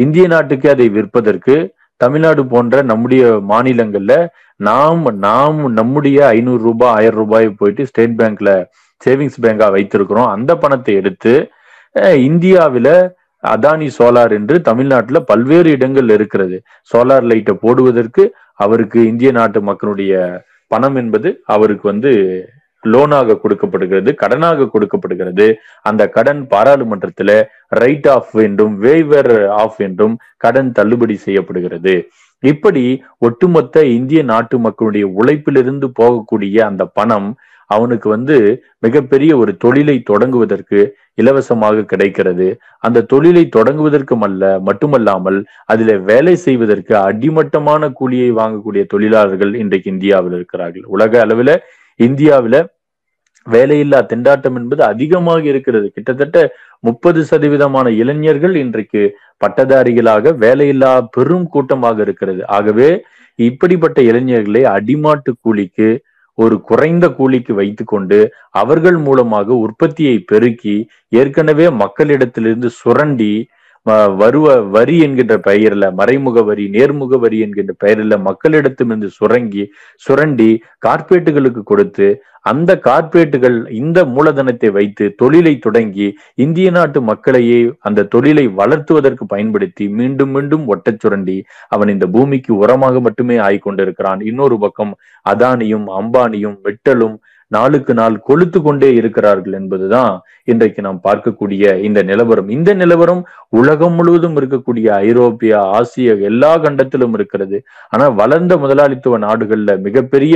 இந்திய நாட்டுக்கு அதை விற்பதற்கு தமிழ்நாடு போன்ற நம்முடைய மாநிலங்கள்ல நாம் நம்முடைய 500 ரூபாய் 1000 ரூபாய் போயிட்டு ஸ்டேட் பேங்க்ல சேவிங்ஸ் பேங்கா வைத்திருக்கிறோம். அந்த பணத்தை எடுத்து இந்தியாவில அதானி சோலார் என்று தமிழ்நாட்டுல பல்வேறு இடங்கள் இருக்கிறது. சோலார் லைட்டை போடுவதற்கு அவருக்கு இந்திய நாட்டு மக்களுடைய பணம் என்பது அவருக்கு வந்து லோனாக கொடுக்கப்படுகிறது, கடனாக கொடுக்கப்படுகிறது. அந்த கடன் பாராளுமன்றத்துல ரைட் ஆஃப் என்றும் வேய்வர் ஆஃப் என்றும் கடன் தள்ளுபடி செய்யப்படுகிறது. இப்படி ஒட்டுமொத்த இந்திய நாட்டு மக்களுடைய உழைப்பிலிருந்து போகக்கூடிய அந்த பணம் அவனுக்கு வந்து மிகப்பெரிய ஒரு தொழிலை தொடங்குவதற்கு இலவசமாக கிடைக்கிறது. அந்த தொழிலை தொடங்குவதற்கு மட்டுமல்லாமல் அதில் வேலை செய்வதற்கு அடிமட்டமான கூலியை வாங்கக்கூடிய தொழிலாளர்கள் இன்றைக்கு இந்தியாவில் இருக்கிறார்கள். உலக அளவில் இந்தியாவில் வேலையில்லா திண்டாட்டம் என்பது அதிகமாக இருக்கிறது. கிட்டத்தட்ட 30% இளைஞர்கள் இன்றைக்கு பட்டதாரிகளாக வேலையில்லா பெரும் கூட்டமாக இருக்கிறது. ஆகவே இப்படிப்பட்ட இளைஞர்களை அடிமாட்டு கூலிக்கு, ஒரு குறைந்த கூலிக்கு வைத்துக்கொண்டு அவர்கள் மூலமாக உற்பத்தியை பெருக்கி ஏற்கனவே மக்களிடத்திலிருந்து சுரண்டி வரி என்கின்ற பெயரில், மறைமுக வரி நேர்முக வரி என்கின்ற பெயரில் மக்களிடத்திலிருந்து சுரண்டி கார்பரேட்டுகளுக்கு கொடுத்து அந்த கார்பரேட்டுகள் இந்த மூலதனத்தை வைத்து தொழிலை தொடங்கி இந்திய நாட்டு மக்களையே அந்த தொழிலை வளர்த்துவதற்கு பயன்படுத்தி மீண்டும் மீண்டும் ஒட்டச் சுரண்டி அவன் இந்த பூமிக்கு உரமாக மட்டுமே ஆய்கொண்டிருக்கிறான். இன்னொரு பக்கம் அதானியும் அம்பானியும் விட்டலும் நாளுக்கு நாள் கொளுத்து கொண்டே இருக்கிறார்கள் என்பதுதான் இன்றைக்கு நாம் பார்க்கக்கூடிய இந்த நிலவரம். இந்த நிலவரம் உலகம் முழுவதும் இருக்கக்கூடிய ஐரோப்பியா, ஆசியா எல்லா கண்டத்திலும் இருக்கிறது. ஆனா வளர்ந்த முதலாளித்துவ நாடுகள்ல மிகப்பெரிய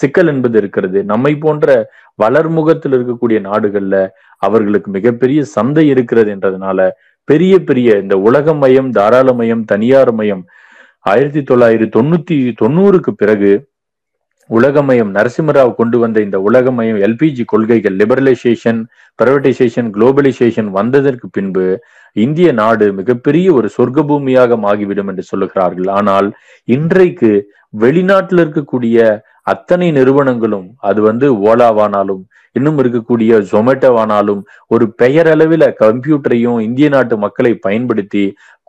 சிக்கல் என்பது இருக்கிறது. நம்மை போன்ற வளர்முகத்தில் இருக்கக்கூடிய நாடுகள்ல அவர்களுக்கு மிகப்பெரிய சந்தை இருக்கிறது என்றதுனால பெரிய பெரிய இந்த உலகமயம், தாராளமயம், தனியார் மயம் 1990-90க்கு பிறகு உலகமயம் நரசிம்மராவ் கொண்டு வந்த இந்த உலகமயம் எல்பிஜி கொள்கைகள், லிபரலைசேஷன், பிரைவேடைசேஷன், குளோபலைசேஷன் வந்ததற்கு பின்பு இந்திய நாடு மிகப்பெரிய ஒரு சொர்க்க பூமியாக ஆகிவிடும் என்று சொல்லுகிறார்கள். ஆனால் இன்றைக்கு வெளிநாட்டில் இருக்கக்கூடிய அத்தனை நிறுவனங்களும், அது வந்து ஓலாவானாலும் இன்னும் இருக்கக்கூடிய ஜொமேட்டோவானாலும், ஒரு பெயரளவில் கம்ப்யூட்டரையும் இந்திய நாட்டு மக்களை பயன்படுத்தி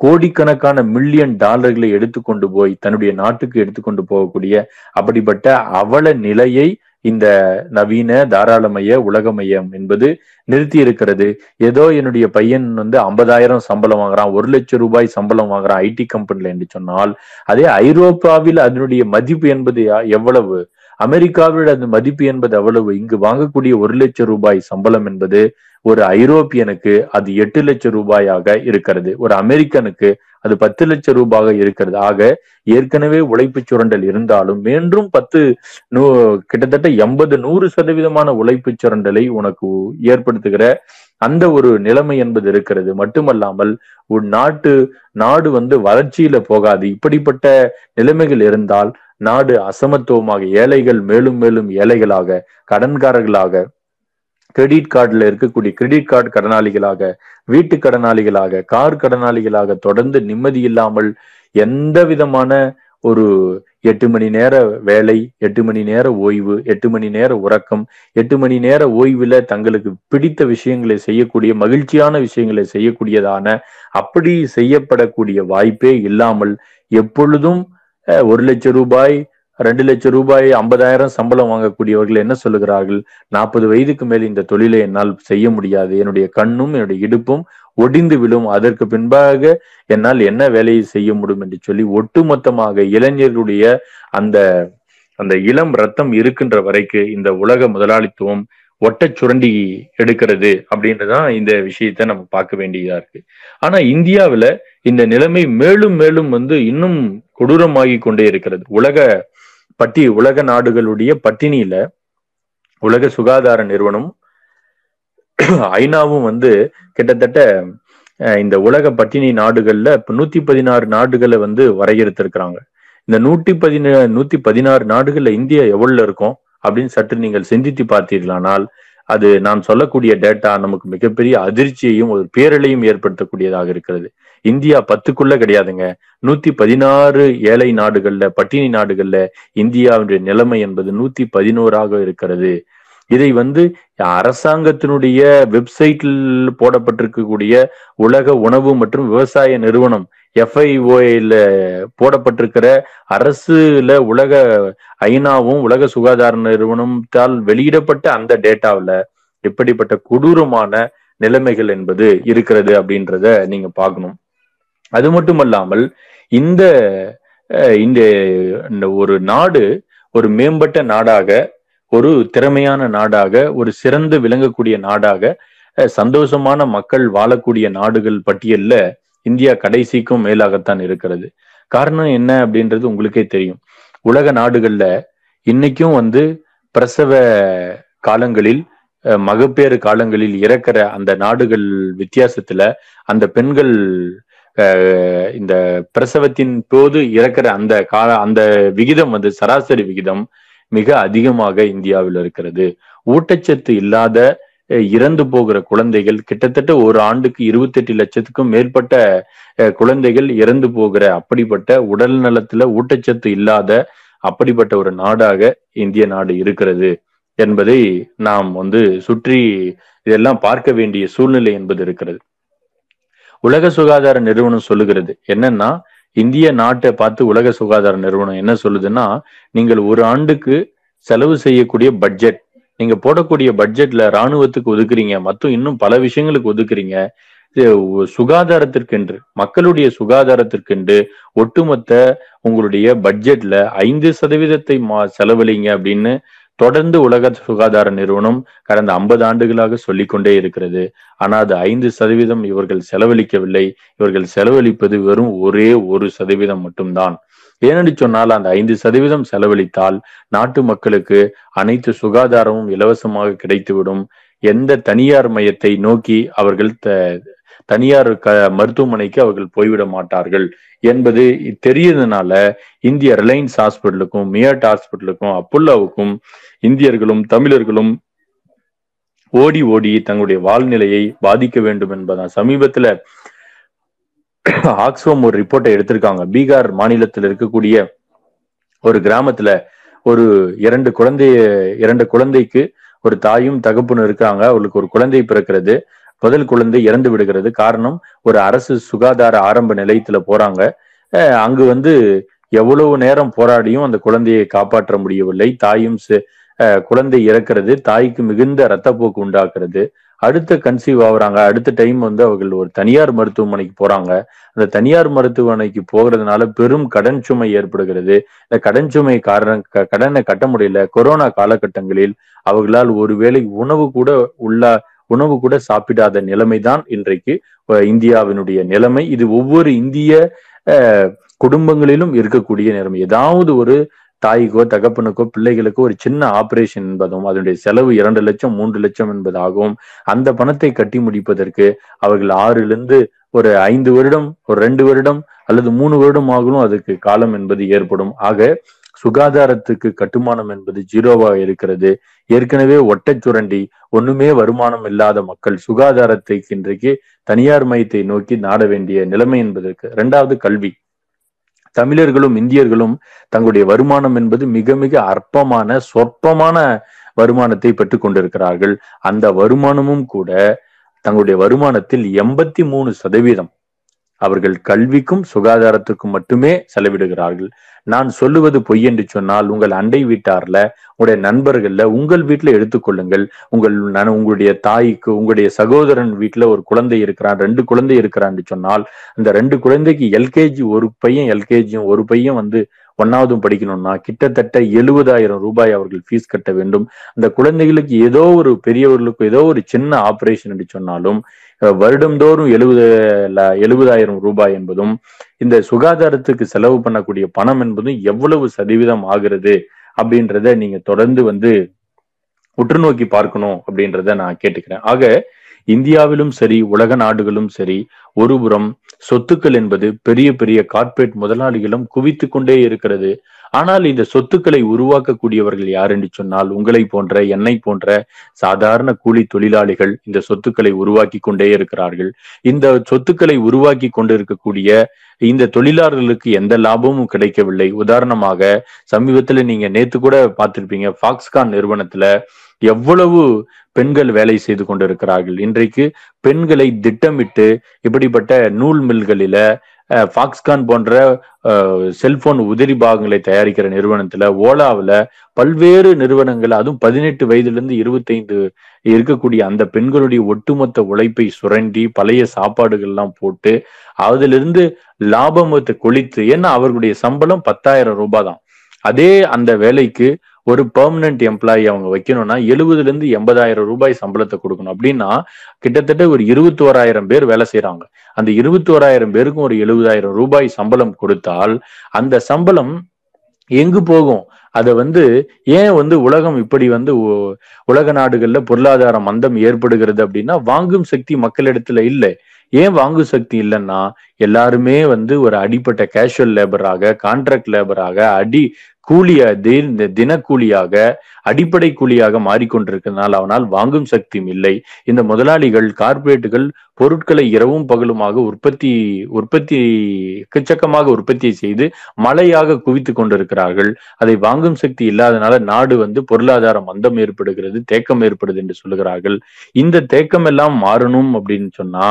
கோடிக்கணக்கான $டாலர்களை எடுத்துக்கொண்டு போய் தன்னுடைய நாட்டுக்கு எடுத்துக்கொண்டு போகக்கூடிய அப்படிப்பட்ட அவல நிலையை இந்த நவீன தாராளமய உலகமயம் என்பது நிறுத்தி இருக்கிறது. ஏதோ என்னுடைய பையன் வந்து 50,000 சம்பளம் வாங்குறான், 1 லட்சம் ரூபாய் சம்பளம் வாங்குறான் ஐடி கம்பெனில என்று சொன்னால், அதே ஐரோப்பாவில் அதனுடைய மதிப்பு என்பது எவ்வளவு, அமெரிக்காவில் அந்த மதிப்பு என்பது எவ்வளவு, இங்கு வாங்கக்கூடிய 1 லட்சம் ரூபாய் சம்பளம் என்பது ஒரு ஐரோப்பியனுக்கு அது 8 லட்சம் ரூபாயாக இருக்கிறது, ஒரு அமெரிக்கனுக்கு அது 10 லட்சம் ரூபாயாக இருக்கிறது. ஆக ஏற்கனவே உழைப்பு சுரண்டல் இருந்தாலும் மீண்டும் 80-100% உழைப்பு சுரண்டலை உனக்கு ஏற்படுத்துகிற அந்த ஒரு நிலைமை என்பது இருக்கிறது. மட்டுமல்லாமல் உன் நாடு வறட்சியில போகாது. இப்படிப்பட்ட நிலைமைகள் இருந்தால் நாடு அசமத்துவமாக, ஏழைகள் மேலும் மேலும் ஏழைகளாக, கடன்காரர்களாக, கிரெடிட் கார்டுல இருக்கக்கூடிய கிரெடிட் கார்டு கடனாளிகளாக, வீட்டு கடனாளிகளாக, கார் கடனாளிகளாக தொடர்ந்து நிம்மதி இல்லாமல் எந்த விதமான ஒரு 8 மணி நேர வேலை, 8 மணி நேர ஓய்வு, 8 மணி நேர உறக்கம், 8 மணி நேர ஓய்வுல தங்களுக்கு பிடித்த விஷயங்களை செய்யக்கூடிய, மகிழ்ச்சியான விஷயங்களை செய்யக்கூடியதான அப்படி செய்யப்படக்கூடிய வாய்ப்பே இல்லாமல் எப்பொழுதும் 1 லட்சம் ரூபாய் 2 லட்சம் ரூபாய் 50,000 சம்பளம் வாங்கக்கூடியவர்கள் என்ன சொல்லுகிறார்கள், 40 வயதுக்கு மேல் இந்த தொழிலை என்னால் செய்ய முடியாது, என்னுடைய கண்ணும் என்னுடைய இடுப்பும் ஒடிந்து விழும், அதற்கு பின்பாக என்னால் என்ன வேலையை செய்ய முடியும் என்று சொல்லி ஒட்டுமொத்தமாக இளைஞர்களுடைய அந்த அந்த இளம் ரத்தம் இருக்கின்ற வரைக்கும் இந்த உலக முதலாளித்துவம் ஒட்ட சுரண்டி எடுக்கிறது அப்படின்றதான் இந்த விஷயத்த நம்ம பார்க்க வேண்டியதா இருக்கு. ஆனா இந்தியாவில இந்த நிலைமை மேலும் மேலும் இன்னும் கொடூரமாகி கொண்டே இருக்கிறது. உலக நாடுகளுடைய பட்டினியில உலக சுகாதார நிறுவனம் ஐநாவும் கிட்டத்தட்ட இந்த உலக பட்டினி நாடுகள்ல 116 நாடுகளை வரையறுத்திருக்கிறாங்க. இந்த 116 நாடுகள்ல இந்தியா எவ்வளவு இருக்கும் அப்படின்னு சற்று நீங்கள் சிந்தித்து பார்த்தீர்களானால் அது நான் சொல்லக்கூடிய டேட்டா நமக்கு மிகப்பெரிய அதிர்ச்சியையும் ஒரு பேரலையும் ஏற்படுத்தக்கூடியதாக இருக்கிறது. இந்தியா 10க்குள்ள கிடையாதுங்க, 116 ஏழை நாடுகள்ல, பட்டினி நாடுகள்ல இந்தியாவுடைய நிலைமை என்பது 111ஆக இருக்கிறது. இதை அரசாங்கத்தினுடைய வெப்சைட்டில் போடப்பட்டிருக்கக்கூடிய உலக உணவு மற்றும் விவசாய நிறுவனம் FAOல போடப்பட்டிருக்கிற அரசுல உலக ஐநாவும் உலக சுகாதார நிறுவனத்தால் வெளியிடப்பட்ட அந்த டேட்டாவில இப்படிப்பட்ட கொடூரமான நிலைமைகள் என்பது இருக்கிறது அப்படின்றத நீங்க பார்க்கணும். அது மட்டுமல்லாமல் இந்த ஒரு நாடு ஒரு மேம்பட்ட நாடாக, ஒரு திறமையான நாடாக, ஒரு சிறந்து விளங்கக்கூடிய நாடாக, சந்தோஷமான மக்கள் வாழக்கூடிய நாடுகள் பட்டியல்ல இந்தியா கடைசிக்கும் மேலாகத்தான் இருக்கிறது. காரணம் என்ன அப்படின்றது உங்களுக்கே தெரியும். உலக நாடுகள்ல இன்னைக்கும் பிரசவ காலங்களில், மகப்பேறு காலங்களில் இறக்கிற அந்த நாடுகள் வித்தியாசத்துல அந்த பெண்கள் இந்த பிரசவத்தின் போது இறக்கிற அந்த விகிதம் சராசரி விகிதம் மிக அதிகமாக இந்தியாவில் இருக்கிறது. ஊட்டச்சத்து இல்லாத இறந்து போகிற குழந்தைகள் கிட்டத்தட்ட ஒரு ஆண்டுக்கு 28 லட்சத்துக்கும் மேற்பட்ட குழந்தைகள் இறந்து போகிற அப்படிப்பட்ட உடல் நலத்துல ஊட்டச்சத்து இல்லாத அப்படிப்பட்ட ஒரு நாடாக இந்திய நாடு இருக்கிறது என்பதை நாம் சுற்றி இதெல்லாம் பார்க்க வேண்டிய சூழ்நிலை என்பது இருக்கிறது. உலக சுகாதார நிறுவனம் சொல்லுகிறது என்னன்னா, இந்திய நாட்டை பார்த்து உலக சுகாதார நிறுவனம் என்ன சொல்லுதுன்னா, நீங்கள் ஒரு ஆண்டுக்கு செலவு செய்யக்கூடிய பட்ஜெட், நீங்க போடக்கூடிய பட்ஜெட்ல இராணுவத்துக்கு ஒதுக்குறீங்க, மற்றும் இன்னும் பல விஷயங்களுக்கு ஒதுக்குறீங்க, சுகாதாரத்திற்கென்று, மக்களுடைய சுகாதாரத்திற்கென்று ஒட்டுமொத்த உங்களுடைய பட்ஜெட்ல 5% செலவழிங்க அப்படின்னு தொடர்ந்து உலக சுகாதார நிறுவனம் கடந்த 50 ஆண்டுகளாக சொல்லிக்கொண்டே இருக்கிறது. ஆனா அது 5% இவர்கள் செலவழிக்கவில்லை. இவர்கள் செலவழிப்பது வெறும் 1% மட்டும்தான். ஏனென்று சொன்னால் அந்த 5% செலவழித்தால் நாட்டு மக்களுக்கு அனைத்து சுகாதாரமும் இலவசமாக கிடைத்துவிடும். எந்த தனியார் மையத்தை நோக்கி அவர்கள் தனியார் மருத்துவமனைக்கு அவர்கள் போய்விட மாட்டார்கள் என்பது தெரியறதுனால இந்திய ரிலையன்ஸ் ஹாஸ்பிட்டலுக்கும், மியாட் ஹாஸ்பிட்டலுக்கும், அப்போலோவுக்கும் இந்தியர்களும் தமிழர்களும் ஓடி ஓடி தங்களுடைய வாழ்நிலையை பாதிக்க வேண்டும் என்பதான். சமீபத்துல ஆக்ஸ்ஃபாம் ஒரு ரிப்போர்ட்டை எடுத்திருக்காங்க. பீகார் மாநிலத்தில் இருக்கக்கூடிய ஒரு கிராமத்துல ஒரு 2 குழந்தைக்கு ஒரு தாயும் தகப்பனும் இருக்காங்க. அவளுக்கு ஒரு குழந்தை பிறக்கிறது. முதல் குழந்தை இறந்து விடுகிறது. காரணம், ஒரு அரசு சுகாதார ஆரம்ப நிலையத்துல போறாங்க. அங்கு எவ்வளவு நேரம் போராடியும் அந்த குழந்தையை காப்பாற்ற முடியவில்லை. தாயும் குழந்தை இறக்கிறது. தாய்க்கு மிகுந்த இரத்தப்போக்கு உண்டாக்குறது. அடுத்த கன்சீவ் ஆகுறாங்க. அடுத்த டைம் அவர்கள் ஒரு தனியார் மருத்துவமனைக்கு போறாங்க. அந்த தனியார் மருத்துவமனைக்கு போகிறதுனால பெரும் கடன் சுமை ஏற்படுகிறது. இந்த கடன் சுமை கடனை கட்ட முடியல. கொரோனா காலகட்டங்களில் அவர்களால் ஒருவேளை உணவு கூட உணவு கூட சாப்பிடாத நிலைமைதான் இன்றைக்கு இந்தியாவினுடைய நிலைமை. இது ஒவ்வொரு இந்திய குடும்பங்களிலும் இருக்கக்கூடிய நிலைமை. ஏதாவது ஒரு தாய்க்கோ தகப்பனுக்கோ பிள்ளைகளுக்கோ ஒரு சின்ன ஆபரேஷன் என்பதும் அதனுடைய செலவு 2 லட்சம் 3 லட்சம் என்பதாகவும், அந்த பணத்தை கட்டி முடிப்பதற்கு அவர்கள் 6லிருந்து ஒரு 5 வருடம், ஒரு 2 வருடம் அல்லது 3 வருடம் ஆகலும் அதுக்கு காலம் என்பது ஏற்படும். ஆக சுகாதாரத்துக்கு கட்டுமானம் என்பது ஜீரோவாக இருக்கிறது. ஏற்கனவே ஒட்டச்சுரண்டி ஒண்ணுமே வருமானம் இல்லாத மக்கள் சுகாதாரத்தை இன்றைக்கு தனியார் மயத்தை நோக்கி நாட வேண்டிய நிலைமை என்பதற்கு. 2வது கல்வி. தமிழர்களும் இந்தியர்களும் தங்களுடைய வருமானம் என்பது மிக மிக அற்பமான சொற்பமான வருமானத்தை பெற்று கொண்டிருக்கிறார்கள். அந்த வருமானமும் கூட தங்களுடைய வருமானத்தில் 83% அவர்கள் கல்விக்கும் சுகாதாரத்துக்கும் மட்டுமே செலவிடுகிறார்கள். நான் சொல்லுவது பொய் என்று சொன்னால் உங்கள் அண்டை வீட்டார்ல, உங்களுடைய நண்பர்கள்ல, உங்கள் வீட்டுல எடுத்துக்கொள்ளுங்கள். உங்களுடைய தாய்க்கு, உங்களுடைய சகோதரன் வீட்டுல ஒரு குழந்தை இருக்கிறான், 2 குழந்தை இருக்கிறான்னு சொன்னால், அந்த 2 குழந்தைக்கு எல்கேஜி, ஒரு பையன் எல்கேஜியும் ஒரு பையன் 1வது படிக்கணும்னா கிட்டத்தட்ட 70,000 ரூபாய் அவர்கள் ஃபீஸ் கட்ட வேண்டும். அந்த குழந்தைகளுக்கு ஏதோ ஒரு பெரியவர்களுக்கு ஏதோ ஒரு சின்ன ஆபரேஷன் என்று சொன்னாலும் வருடந்தோறும் 70,000 ரூபாய் என்பதும் இந்த சுகாதாரத்துக்கு செலவு பண்ணக்கூடிய பணம் என்பதும் எவ்வளவு சதவீதம் ஆகிறது அப்படின்றத நீங்க தொடர்ந்து உற்று நோக்கி பார்க்கணும் அப்படின்றத நான் கேட்டுக்கிறேன். ஆக இந்தியாவிலும் சரி உலக நாடுகளும் சரி ஒருபுறம் சொத்துக்கள் என்பது பெரிய பெரிய கார்ப்பரேட் முதலாளிகளும் குவித்து கொண்டே இருக்கிறது. ஆனால் இந்த சொத்துக்களை உருவாக்கக்கூடியவர்கள் யார் என்று சொன்னால் உங்களை போன்ற என்னை போன்ற சாதாரண கூலி தொழிலாளிகள் இந்த சொத்துக்களை உருவாக்கி கொண்டே இருக்கிறார்கள். இந்த சொத்துக்களை உருவாக்கி கொண்டிருக்கக்கூடிய இந்த தொழிலாளர்களுக்கு எந்த லாபமும் கிடைக்கவில்லை. உதாரணமாக சமீபத்துல நீங்க நேத்து கூட பார்த்திருப்பீங்க, ஃபாக்ஸ்கான் நிறுவனத்துல எவ்வளவு பெண்கள் வேலை செய்து கொண்டிருக்கிறார்கள். இன்றைக்கு பெண்களை திட்டமிட்டு இப்படிப்பட்ட நூல் மில்களில, ஃபாக்ஸ்கான் போன்ற செல்போன் உதிரி பாகங்களை தயாரிக்கிற நிறுவனத்துல, ஓலாவில, பல்வேறு நிறுவனங்கள், அதுவும் 18 வயதிலிருந்து 25 இருக்கக்கூடிய அந்த பெண்களுடைய ஒட்டுமொத்த உழைப்பை சுரண்டி பழைய சாப்பாடுகள் எல்லாம் போட்டு அதிலிருந்து லாபமத்தை கொளித்து, ஏன்னா அவர்களுடைய சம்பளம் 10,000 ரூபாய் தான். அதே அந்த வேலைக்கு ஒரு பெர்மனன்ட் எம்ப்ளாயி அவங்க வைக்கணும்னா 70,000 இருந்து 80,000 ரூபாய் சம்பளத்தை கொடுக்கணும். அப்படின்னா கிட்டத்தட்ட ஒரு 21,000 பேர் வேலை செய்யறாங்க. அந்த 21,000 பேருக்கும் ஒரு 70,000 ரூபாய் சம்பளம் கொடுத்தால் அந்த சம்பளம் எங்கு போகும்? அதை ஏன் உலகம் இப்படி உலக நாடுகள்ல பொருளாதார மந்தம் ஏற்படுகிறது அப்படின்னா வாங்கும் சக்தி மக்களிடத்துல இல்லை. ஏன் வாங்கும் சக்தி இல்லைன்னா எல்லாருமே ஒரு அடிப்பட்ட கேஷுவல் லேபராக, கான்ட்ராக்ட் லேபராக, கூலியா, தினக்கூலியாக, அடிப்படை கூலியாக மாறிக்கொண்டிருக்கிறதுனால் அவனால் வாங்கும் சக்தியும் இல்லை. இந்த முதலாளிகள், கார்ப்பரேட்டுகள் பொருட்களை இரவும் பகலுமாக எக்கச்சக்கமாக உற்பத்தி செய்து மழையாக குவித்து கொண்டிருக்கிறார்கள். அதை வாங்கும் சக்தி இல்லாதனால நாடு பொருளாதார மந்தம் ஏற்படுகிறது, தேக்கம் ஏற்படுது என்று சொல்லுகிறார்கள். இந்த தேக்கம் எல்லாம் மாறணும் அப்படின்னு சொன்னா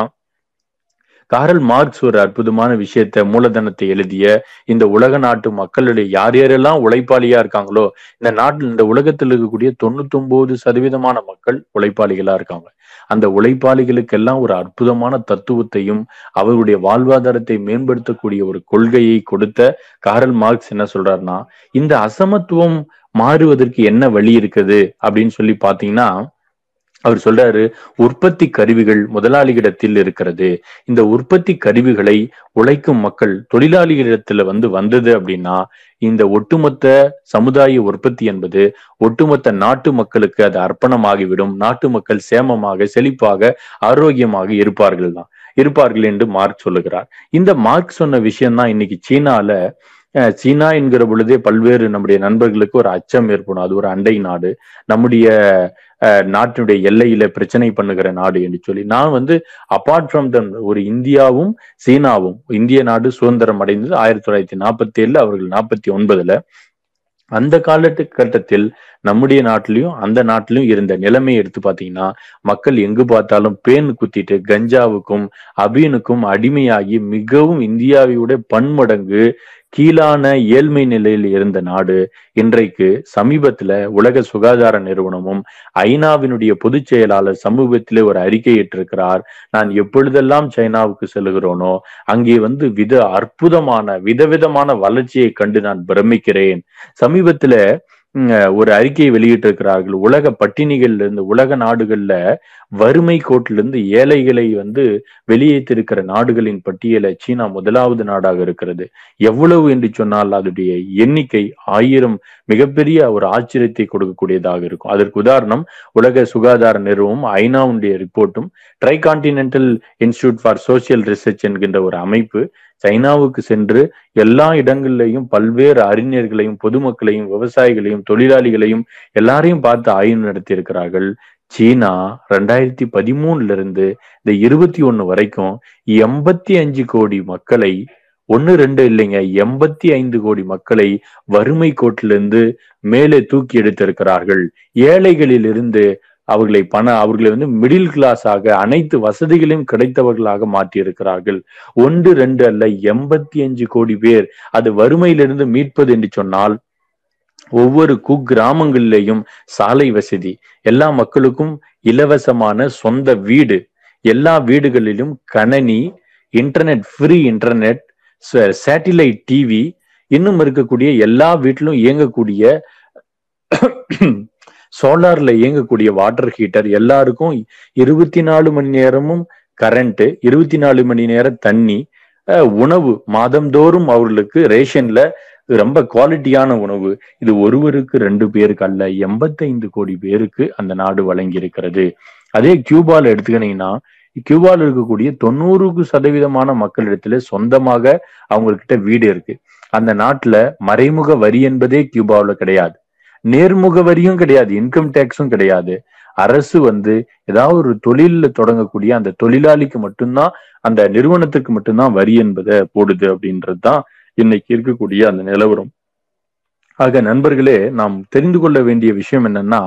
கார்ல் மார்க்ஸ் ஒரு அற்புதமான விஷயத்தை மூலதனத்தை எழுதிய இந்த உலக நாட்டு மக்களுடைய யார் யாரெல்லாம் உழைப்பாளியா இருக்காங்களோ, இந்த நாட்டில் இந்த உலகத்தில் இருக்கக்கூடிய 99% மக்கள் உழைப்பாளிகளா இருக்காங்க. அந்த உழைப்பாளிகளுக்கெல்லாம் ஒரு அற்புதமான தத்துவத்தையும் அவருடைய வாழ்வாதாரத்தை மேம்படுத்தக்கூடிய ஒரு கொள்கையை கொடுத்த கார்ல் மார்க்ஸ் என்ன சொல்றாருன்னா, இந்த அசமத்துவம் மாறுவதற்கு என்ன வழி இருக்குது அப்படின்னு சொல்லி பாத்தீங்கன்னா அவர் சொல்றாரு, உற்பத்தி கருவிகள் முதலாளிகளிடத்தில் இருக்கிறது. இந்த உற்பத்தி கருவிகளை உழைக்கும் மக்கள் தொழிலாளிகளிடத்துல வந்தது அப்படின்னா இந்த ஒட்டுமொத்த சமுதாய உற்பத்தி என்பது ஒட்டுமொத்த நாட்டு மக்களுக்கு அது அர்ப்பணமாகிவிடும். நாட்டு மக்கள் சேமமாக, செழிப்பாக, ஆரோக்கியமாக இருப்பார்கள் என்று மார்க்ஸ் சொல்லுகிறார். இந்த மார்க்ஸ் சொன்ன விஷயம்தான் இன்னைக்கு சீனா என்கிற பொழுதே பல்வேறு நம்முடைய நண்பர்களுக்கு ஒரு அச்சம் ஏற்படும். அது ஒரு அண்டை நாடு, நம்முடைய நாட்டினுடைய எல்லையில பிரச்சனை பண்ணுகிற நாடு என்று சொல்லி நான் அபார்ட் ஃப்ரம் தம் ஒரு இந்தியாவும் சீனாவும், இந்திய நாடு சுதந்திரம் அடைந்தது 1947, அவர்கள் 49ல. அந்த காலகட்டத்தில் நம்முடைய நாட்டிலையும் அந்த நாட்டிலையும் இருந்த நிலைமையை எடுத்து பாத்தீங்கன்னா மக்கள் எங்கு பார்த்தாலும் பேன் குத்திட்டு கஞ்சாவுக்கும் அபியனுக்கும் அடிமையாகி மிகவும் இந்தியாவோட பன்மடங்கு கீழான ஏழ்மை நிலையில் இருந்த நாடு இன்றைக்கு சமீபத்துல உலக சுகாதார நிறுவனமும் ஐநாவினுடைய பொதுச் செயலாளர் சமூகத்திலே ஒரு அறிக்கை இட்டிருக்கிறார். நான் எப்பொழுதெல்லாம் சைனாவுக்கு செல்கிறோனோ அங்கே விதவிதமான வளர்ச்சியை கண்டு நான் பிரமிக்கிறேன். சமீபத்துல ஒரு அறிக்கையை வெளியிட்டிருக்கிறார்கள். உலக பட்டினிகள்ல இருந்து, உலக நாடுகள்ல வறுமை கோட்டிலிருந்து ஏழைகளை வெளியேற்றிருக்கிற நாடுகளின் பட்டியலை சீனா முதலாவது நாடாக இருக்கிறது. எவ்வளவு என்று சொன்னால் அதனுடைய எண்ணிக்கை 1000 மிகப்பெரிய ஒரு ஆச்சரியத்தை கொடுக்கக்கூடியதாக இருக்கும். அதற்கு உதாரணம் உலக சுகாதார நிறுவனம் ஐநாவுடைய ரிப்போர்ட்டும் tricontinental institute for social research என்கின்ற ஒரு அமைப்பு சைனாவுக்கு சென்று எல்லா இடங்கள்லையும் பல்வேறு அறிஞர்களையும் பொதுமக்களையும் விவசாயிகளையும் தொழிலாளிகளையும் எல்லாரையும் பார்த்து ஆய்வு நடத்தி இருக்கிறார்கள். சீனா 2013 இருந்து இந்த 2021 வரைக்கும் 85 கோடி மக்களை, 1-2 இல்லைங்க, 85 கோடி மக்களை வறுமை கோட்டிலிருந்து மேலே தூக்கி எடுத்திருக்கிறார்கள். ஏழைகளிலிருந்து அவர்களை அவர்களை மிடில் கிளாஸாக, அனைத்து வசதிகளையும் கிடைத்தவர்களாக மாற்றியிருக்கிறார்கள். 1-2 அல்ல, 85 கோடி பேர். அது வறுமையிலிருந்து மீட்பது என்று சொன்னால் ஒவ்வொரு குக்கிராமங்களிலேயும் சாலை வசதி, எல்லா மக்களுக்கும் இலவசமான சொந்த வீடு, எல்லா வீடுகளிலும் கணனி, internet, free internet, satellite TV, இன்னும் இருக்கக்கூடிய எல்லா வீட்டிலும் இயங்கக்கூடிய சோலார்ல இயங்கக்கூடிய வாட்டர் ஹீட்டர், எல்லாருக்கும் 24 மணி நேரமும் கரண்ட், 24 மணி நேர தண்ணி, உணவு மாதந்தோறும் அவர்களுக்கு ரேஷன்ல ரொம்ப குவாலிட்டியான உணவு. இது ஒருவருக்கு 2 பேருக்கு அல்ல, 85 கோடி பேருக்கு அந்த நாடு வழங்கி இருக்கிறது. அதே கியூபால எடுத்துக்கிட்டீங்கன்னா, கியூபால இருக்கக்கூடிய 90% மக்களிடத்துல சொந்தமாக அவங்கக்கிட்ட வீடு இருக்கு. அந்த நாட்டுல மறைமுக வரி என்பதே கியூபாவில் கிடையாது, நேர்முக வரியும் கிடையாது, இன்கம் டேக்ஸும் கிடையாது. அரசு ஏதாவது ஒரு தொழில தொடங்கக்கூடிய அந்த தொழிலாளிக்கு மட்டும்தான், அந்த நிறுவனத்துக்கு மட்டும்தான் வரி என்பதை போடுது. அப்படின்றதுதான் இன்னைக்கு இருக்கக்கூடிய அந்த நிலவரம். ஆக நண்பர்களே, நாம் தெரிந்து கொள்ள வேண்டிய விஷயம் என்னன்னா,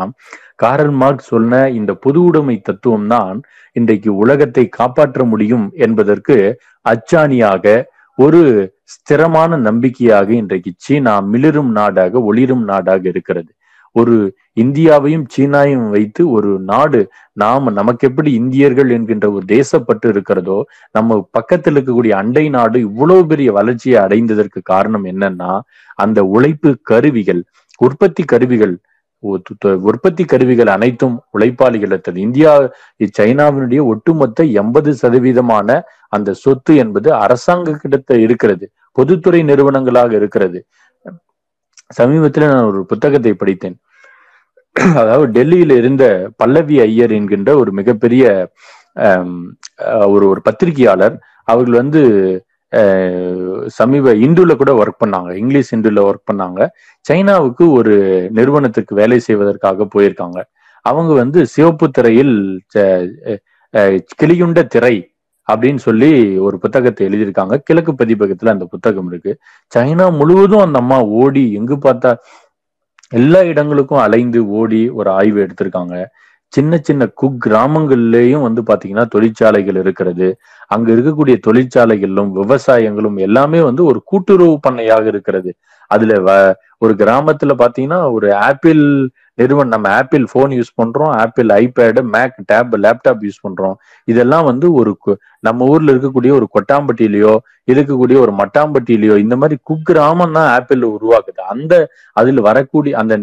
கார்ல் மார்க்ஸ் சொன்ன இந்த பொது உடைமை தத்துவம் தான் இன்றைக்கு உலகத்தை காப்பாற்ற முடியும் என்பதற்கு அச்சாணியாக, ஒரு ஸ்திரமான நம்பிக்கையாக இன்றைக்கு சீனா மிளிரும் நாடாக, ஒளிரும் நாடாக இருக்கிறது. ஒரு இந்தியாவையும் சீனாவையும் வைத்து ஒரு நாடு, நமக்கு எப்படி இந்தியர்கள் என்கின்ற ஒரு தேசப்பட்டு இருக்கிறதோ, நம்ம பக்கத்தில் இருக்கக்கூடிய அண்டை நாடு இவ்வளவு பெரிய வளர்ச்சியை அடைந்ததற்கு காரணம் என்னன்னா, அந்த உழைப்பு கருவிகள், உற்பத்தி கருவிகள், உற்பத்தி கருவிகள் அனைத்தும் உழைப்பாளிகளிடத்தில். இந்தியா சைனாவினுடைய ஒட்டுமொத்த 80% அந்த சொத்து என்பது அரசாங்க கிட்ட இருக்கிறது, பொதுத்துறை நிறுவனங்களாக இருக்கிறது. சமீபத்தில் நான் ஒரு புத்தகத்தை படித்தேன். அதாவது டெல்லியில இருந்த பல்லவி ஐயர் என்கின்ற ஒரு மிகப்பெரிய ஒரு பத்திரிகையாளர், அவர்கள் சமீப இந்துல கூட ஒர்க் பண்ணாங்க, இங்கிலீஷ் இந்துல ஒர்க் பண்ணாங்க. சைனாவுக்கு ஒரு நிறுவனத்திற்கு வேலை செய்வதற்காக போயிருக்காங்க. அவங்க சிவப்பு திரையில் கிளியுண்ட திரை அப்படின்னு சொல்லி ஒரு புத்தகத்தை எழுதியிருக்காங்க. கிழக்கு பதிப்பகத்துல அந்த புத்தகம் இருக்கு. சைனா முழுவதும் அந்த அம்மா ஓடி எங்கு பார்த்தா எல்லா இடங்களுக்கும் அலைந்து ஓடி ஒரு ஆய்வு எடுத்திருக்காங்க. சின்ன சின்ன குக்கிராமங்கள்லயும் பாத்தீங்கன்னா தொழிற்சாலைகள் இருக்கிறது. அங்க இருக்கக்கூடிய தொழிற்சாலைகளிலும் விவசாயங்களும் எல்லாமே ஒரு கூட்டுறவு பண்ணையாக இருக்கிறது. அதுல ஒரு கிராமத்துல பாத்தீங்கன்னா ஒரு ஆப்பிள் நிறுவனம், நம்ம ஆப்பிள் போன் யூஸ் பண்றோம், Apple iPad, Mac, tab, laptop use பண்றோம். இதெல்லாம் ஒரு நம்ம ஊர்ல இருக்கக்கூடிய ஒரு கொட்டாம்பட்டியிலயோ இருக்கக்கூடிய ஒரு மட்டாம்பட்டியிலயோ இந்த மாதிரி குக்கிராமம் தான் ஆப்பிள் உருவாக்குது. அதுல வரக்கூடிய அந்த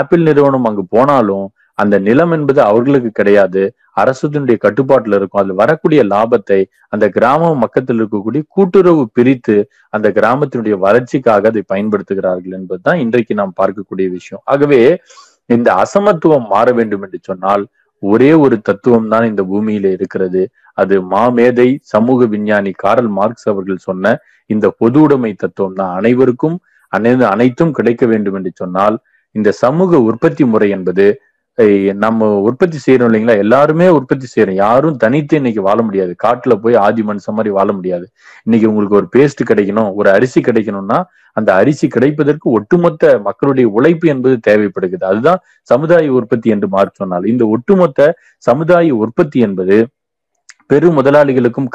ஆப்பிள் நிறுவனம் அங்கு போனாலும் அந்த நிலம் என்பது அவர்களுக்கு கிடையாது, அரசுடைய கட்டுப்பாட்டுல இருக்கும். அதுல வரக்கூடிய லாபத்தை அந்த கிராம மக்கத்தில் இருக்கக்கூடிய கூட்டுறவு பிரித்து அந்த கிராமத்தினுடைய வளர்ச்சிக்காக அதை பயன்படுத்துகிறார்கள் என்பதுதான் இன்றைக்கு நாம் பார்க்கக்கூடிய விஷயம். ஆகவே இந்த அசமத்துவம் மாற வேண்டும் என்று சொன்னால் ஒரே ஒரு தத்துவம் தான் இந்த பூமியில இருக்கிறது. அது மாமேதை சமூக விஞ்ஞானி கார்ல் மார்க்ஸ் அவர்கள் சொன்ன இந்த பொது உடைமை தத்துவம் தான். அனைவருக்கும் அனைத்தும் கிடைக்க வேண்டும் என்று சொன்னால் இந்த சமூக உற்பத்தி முறை என்பது, நம்ம உற்பத்தி செய்யறோம் இல்லைங்களா, எல்லாருமே உற்பத்தி செய்யறோம், யாரும் தனித்து இன்னைக்கு வாழ முடியாது. காட்டுல போய் ஆதி மனுஷன் மாதிரி வாழ முடியாது. இன்னைக்கு உங்களுக்கு ஒரு பேஸ்ட் கிடைக்கணும், ஒரு அரிசி கிடைக்கணும்னா அந்த அரிசி கிடைப்பதற்கு ஒட்டுமொத்த மக்களுடைய உழைப்பு என்பது தேவைப்படுகிறது. அதுதான் சமுதாய உற்பத்தி என்று மாற்றி சொன்னால், இந்த ஒட்டுமொத்த சமுதாய உற்பத்தி என்பது பெரு முதலாளிகளுக்கும்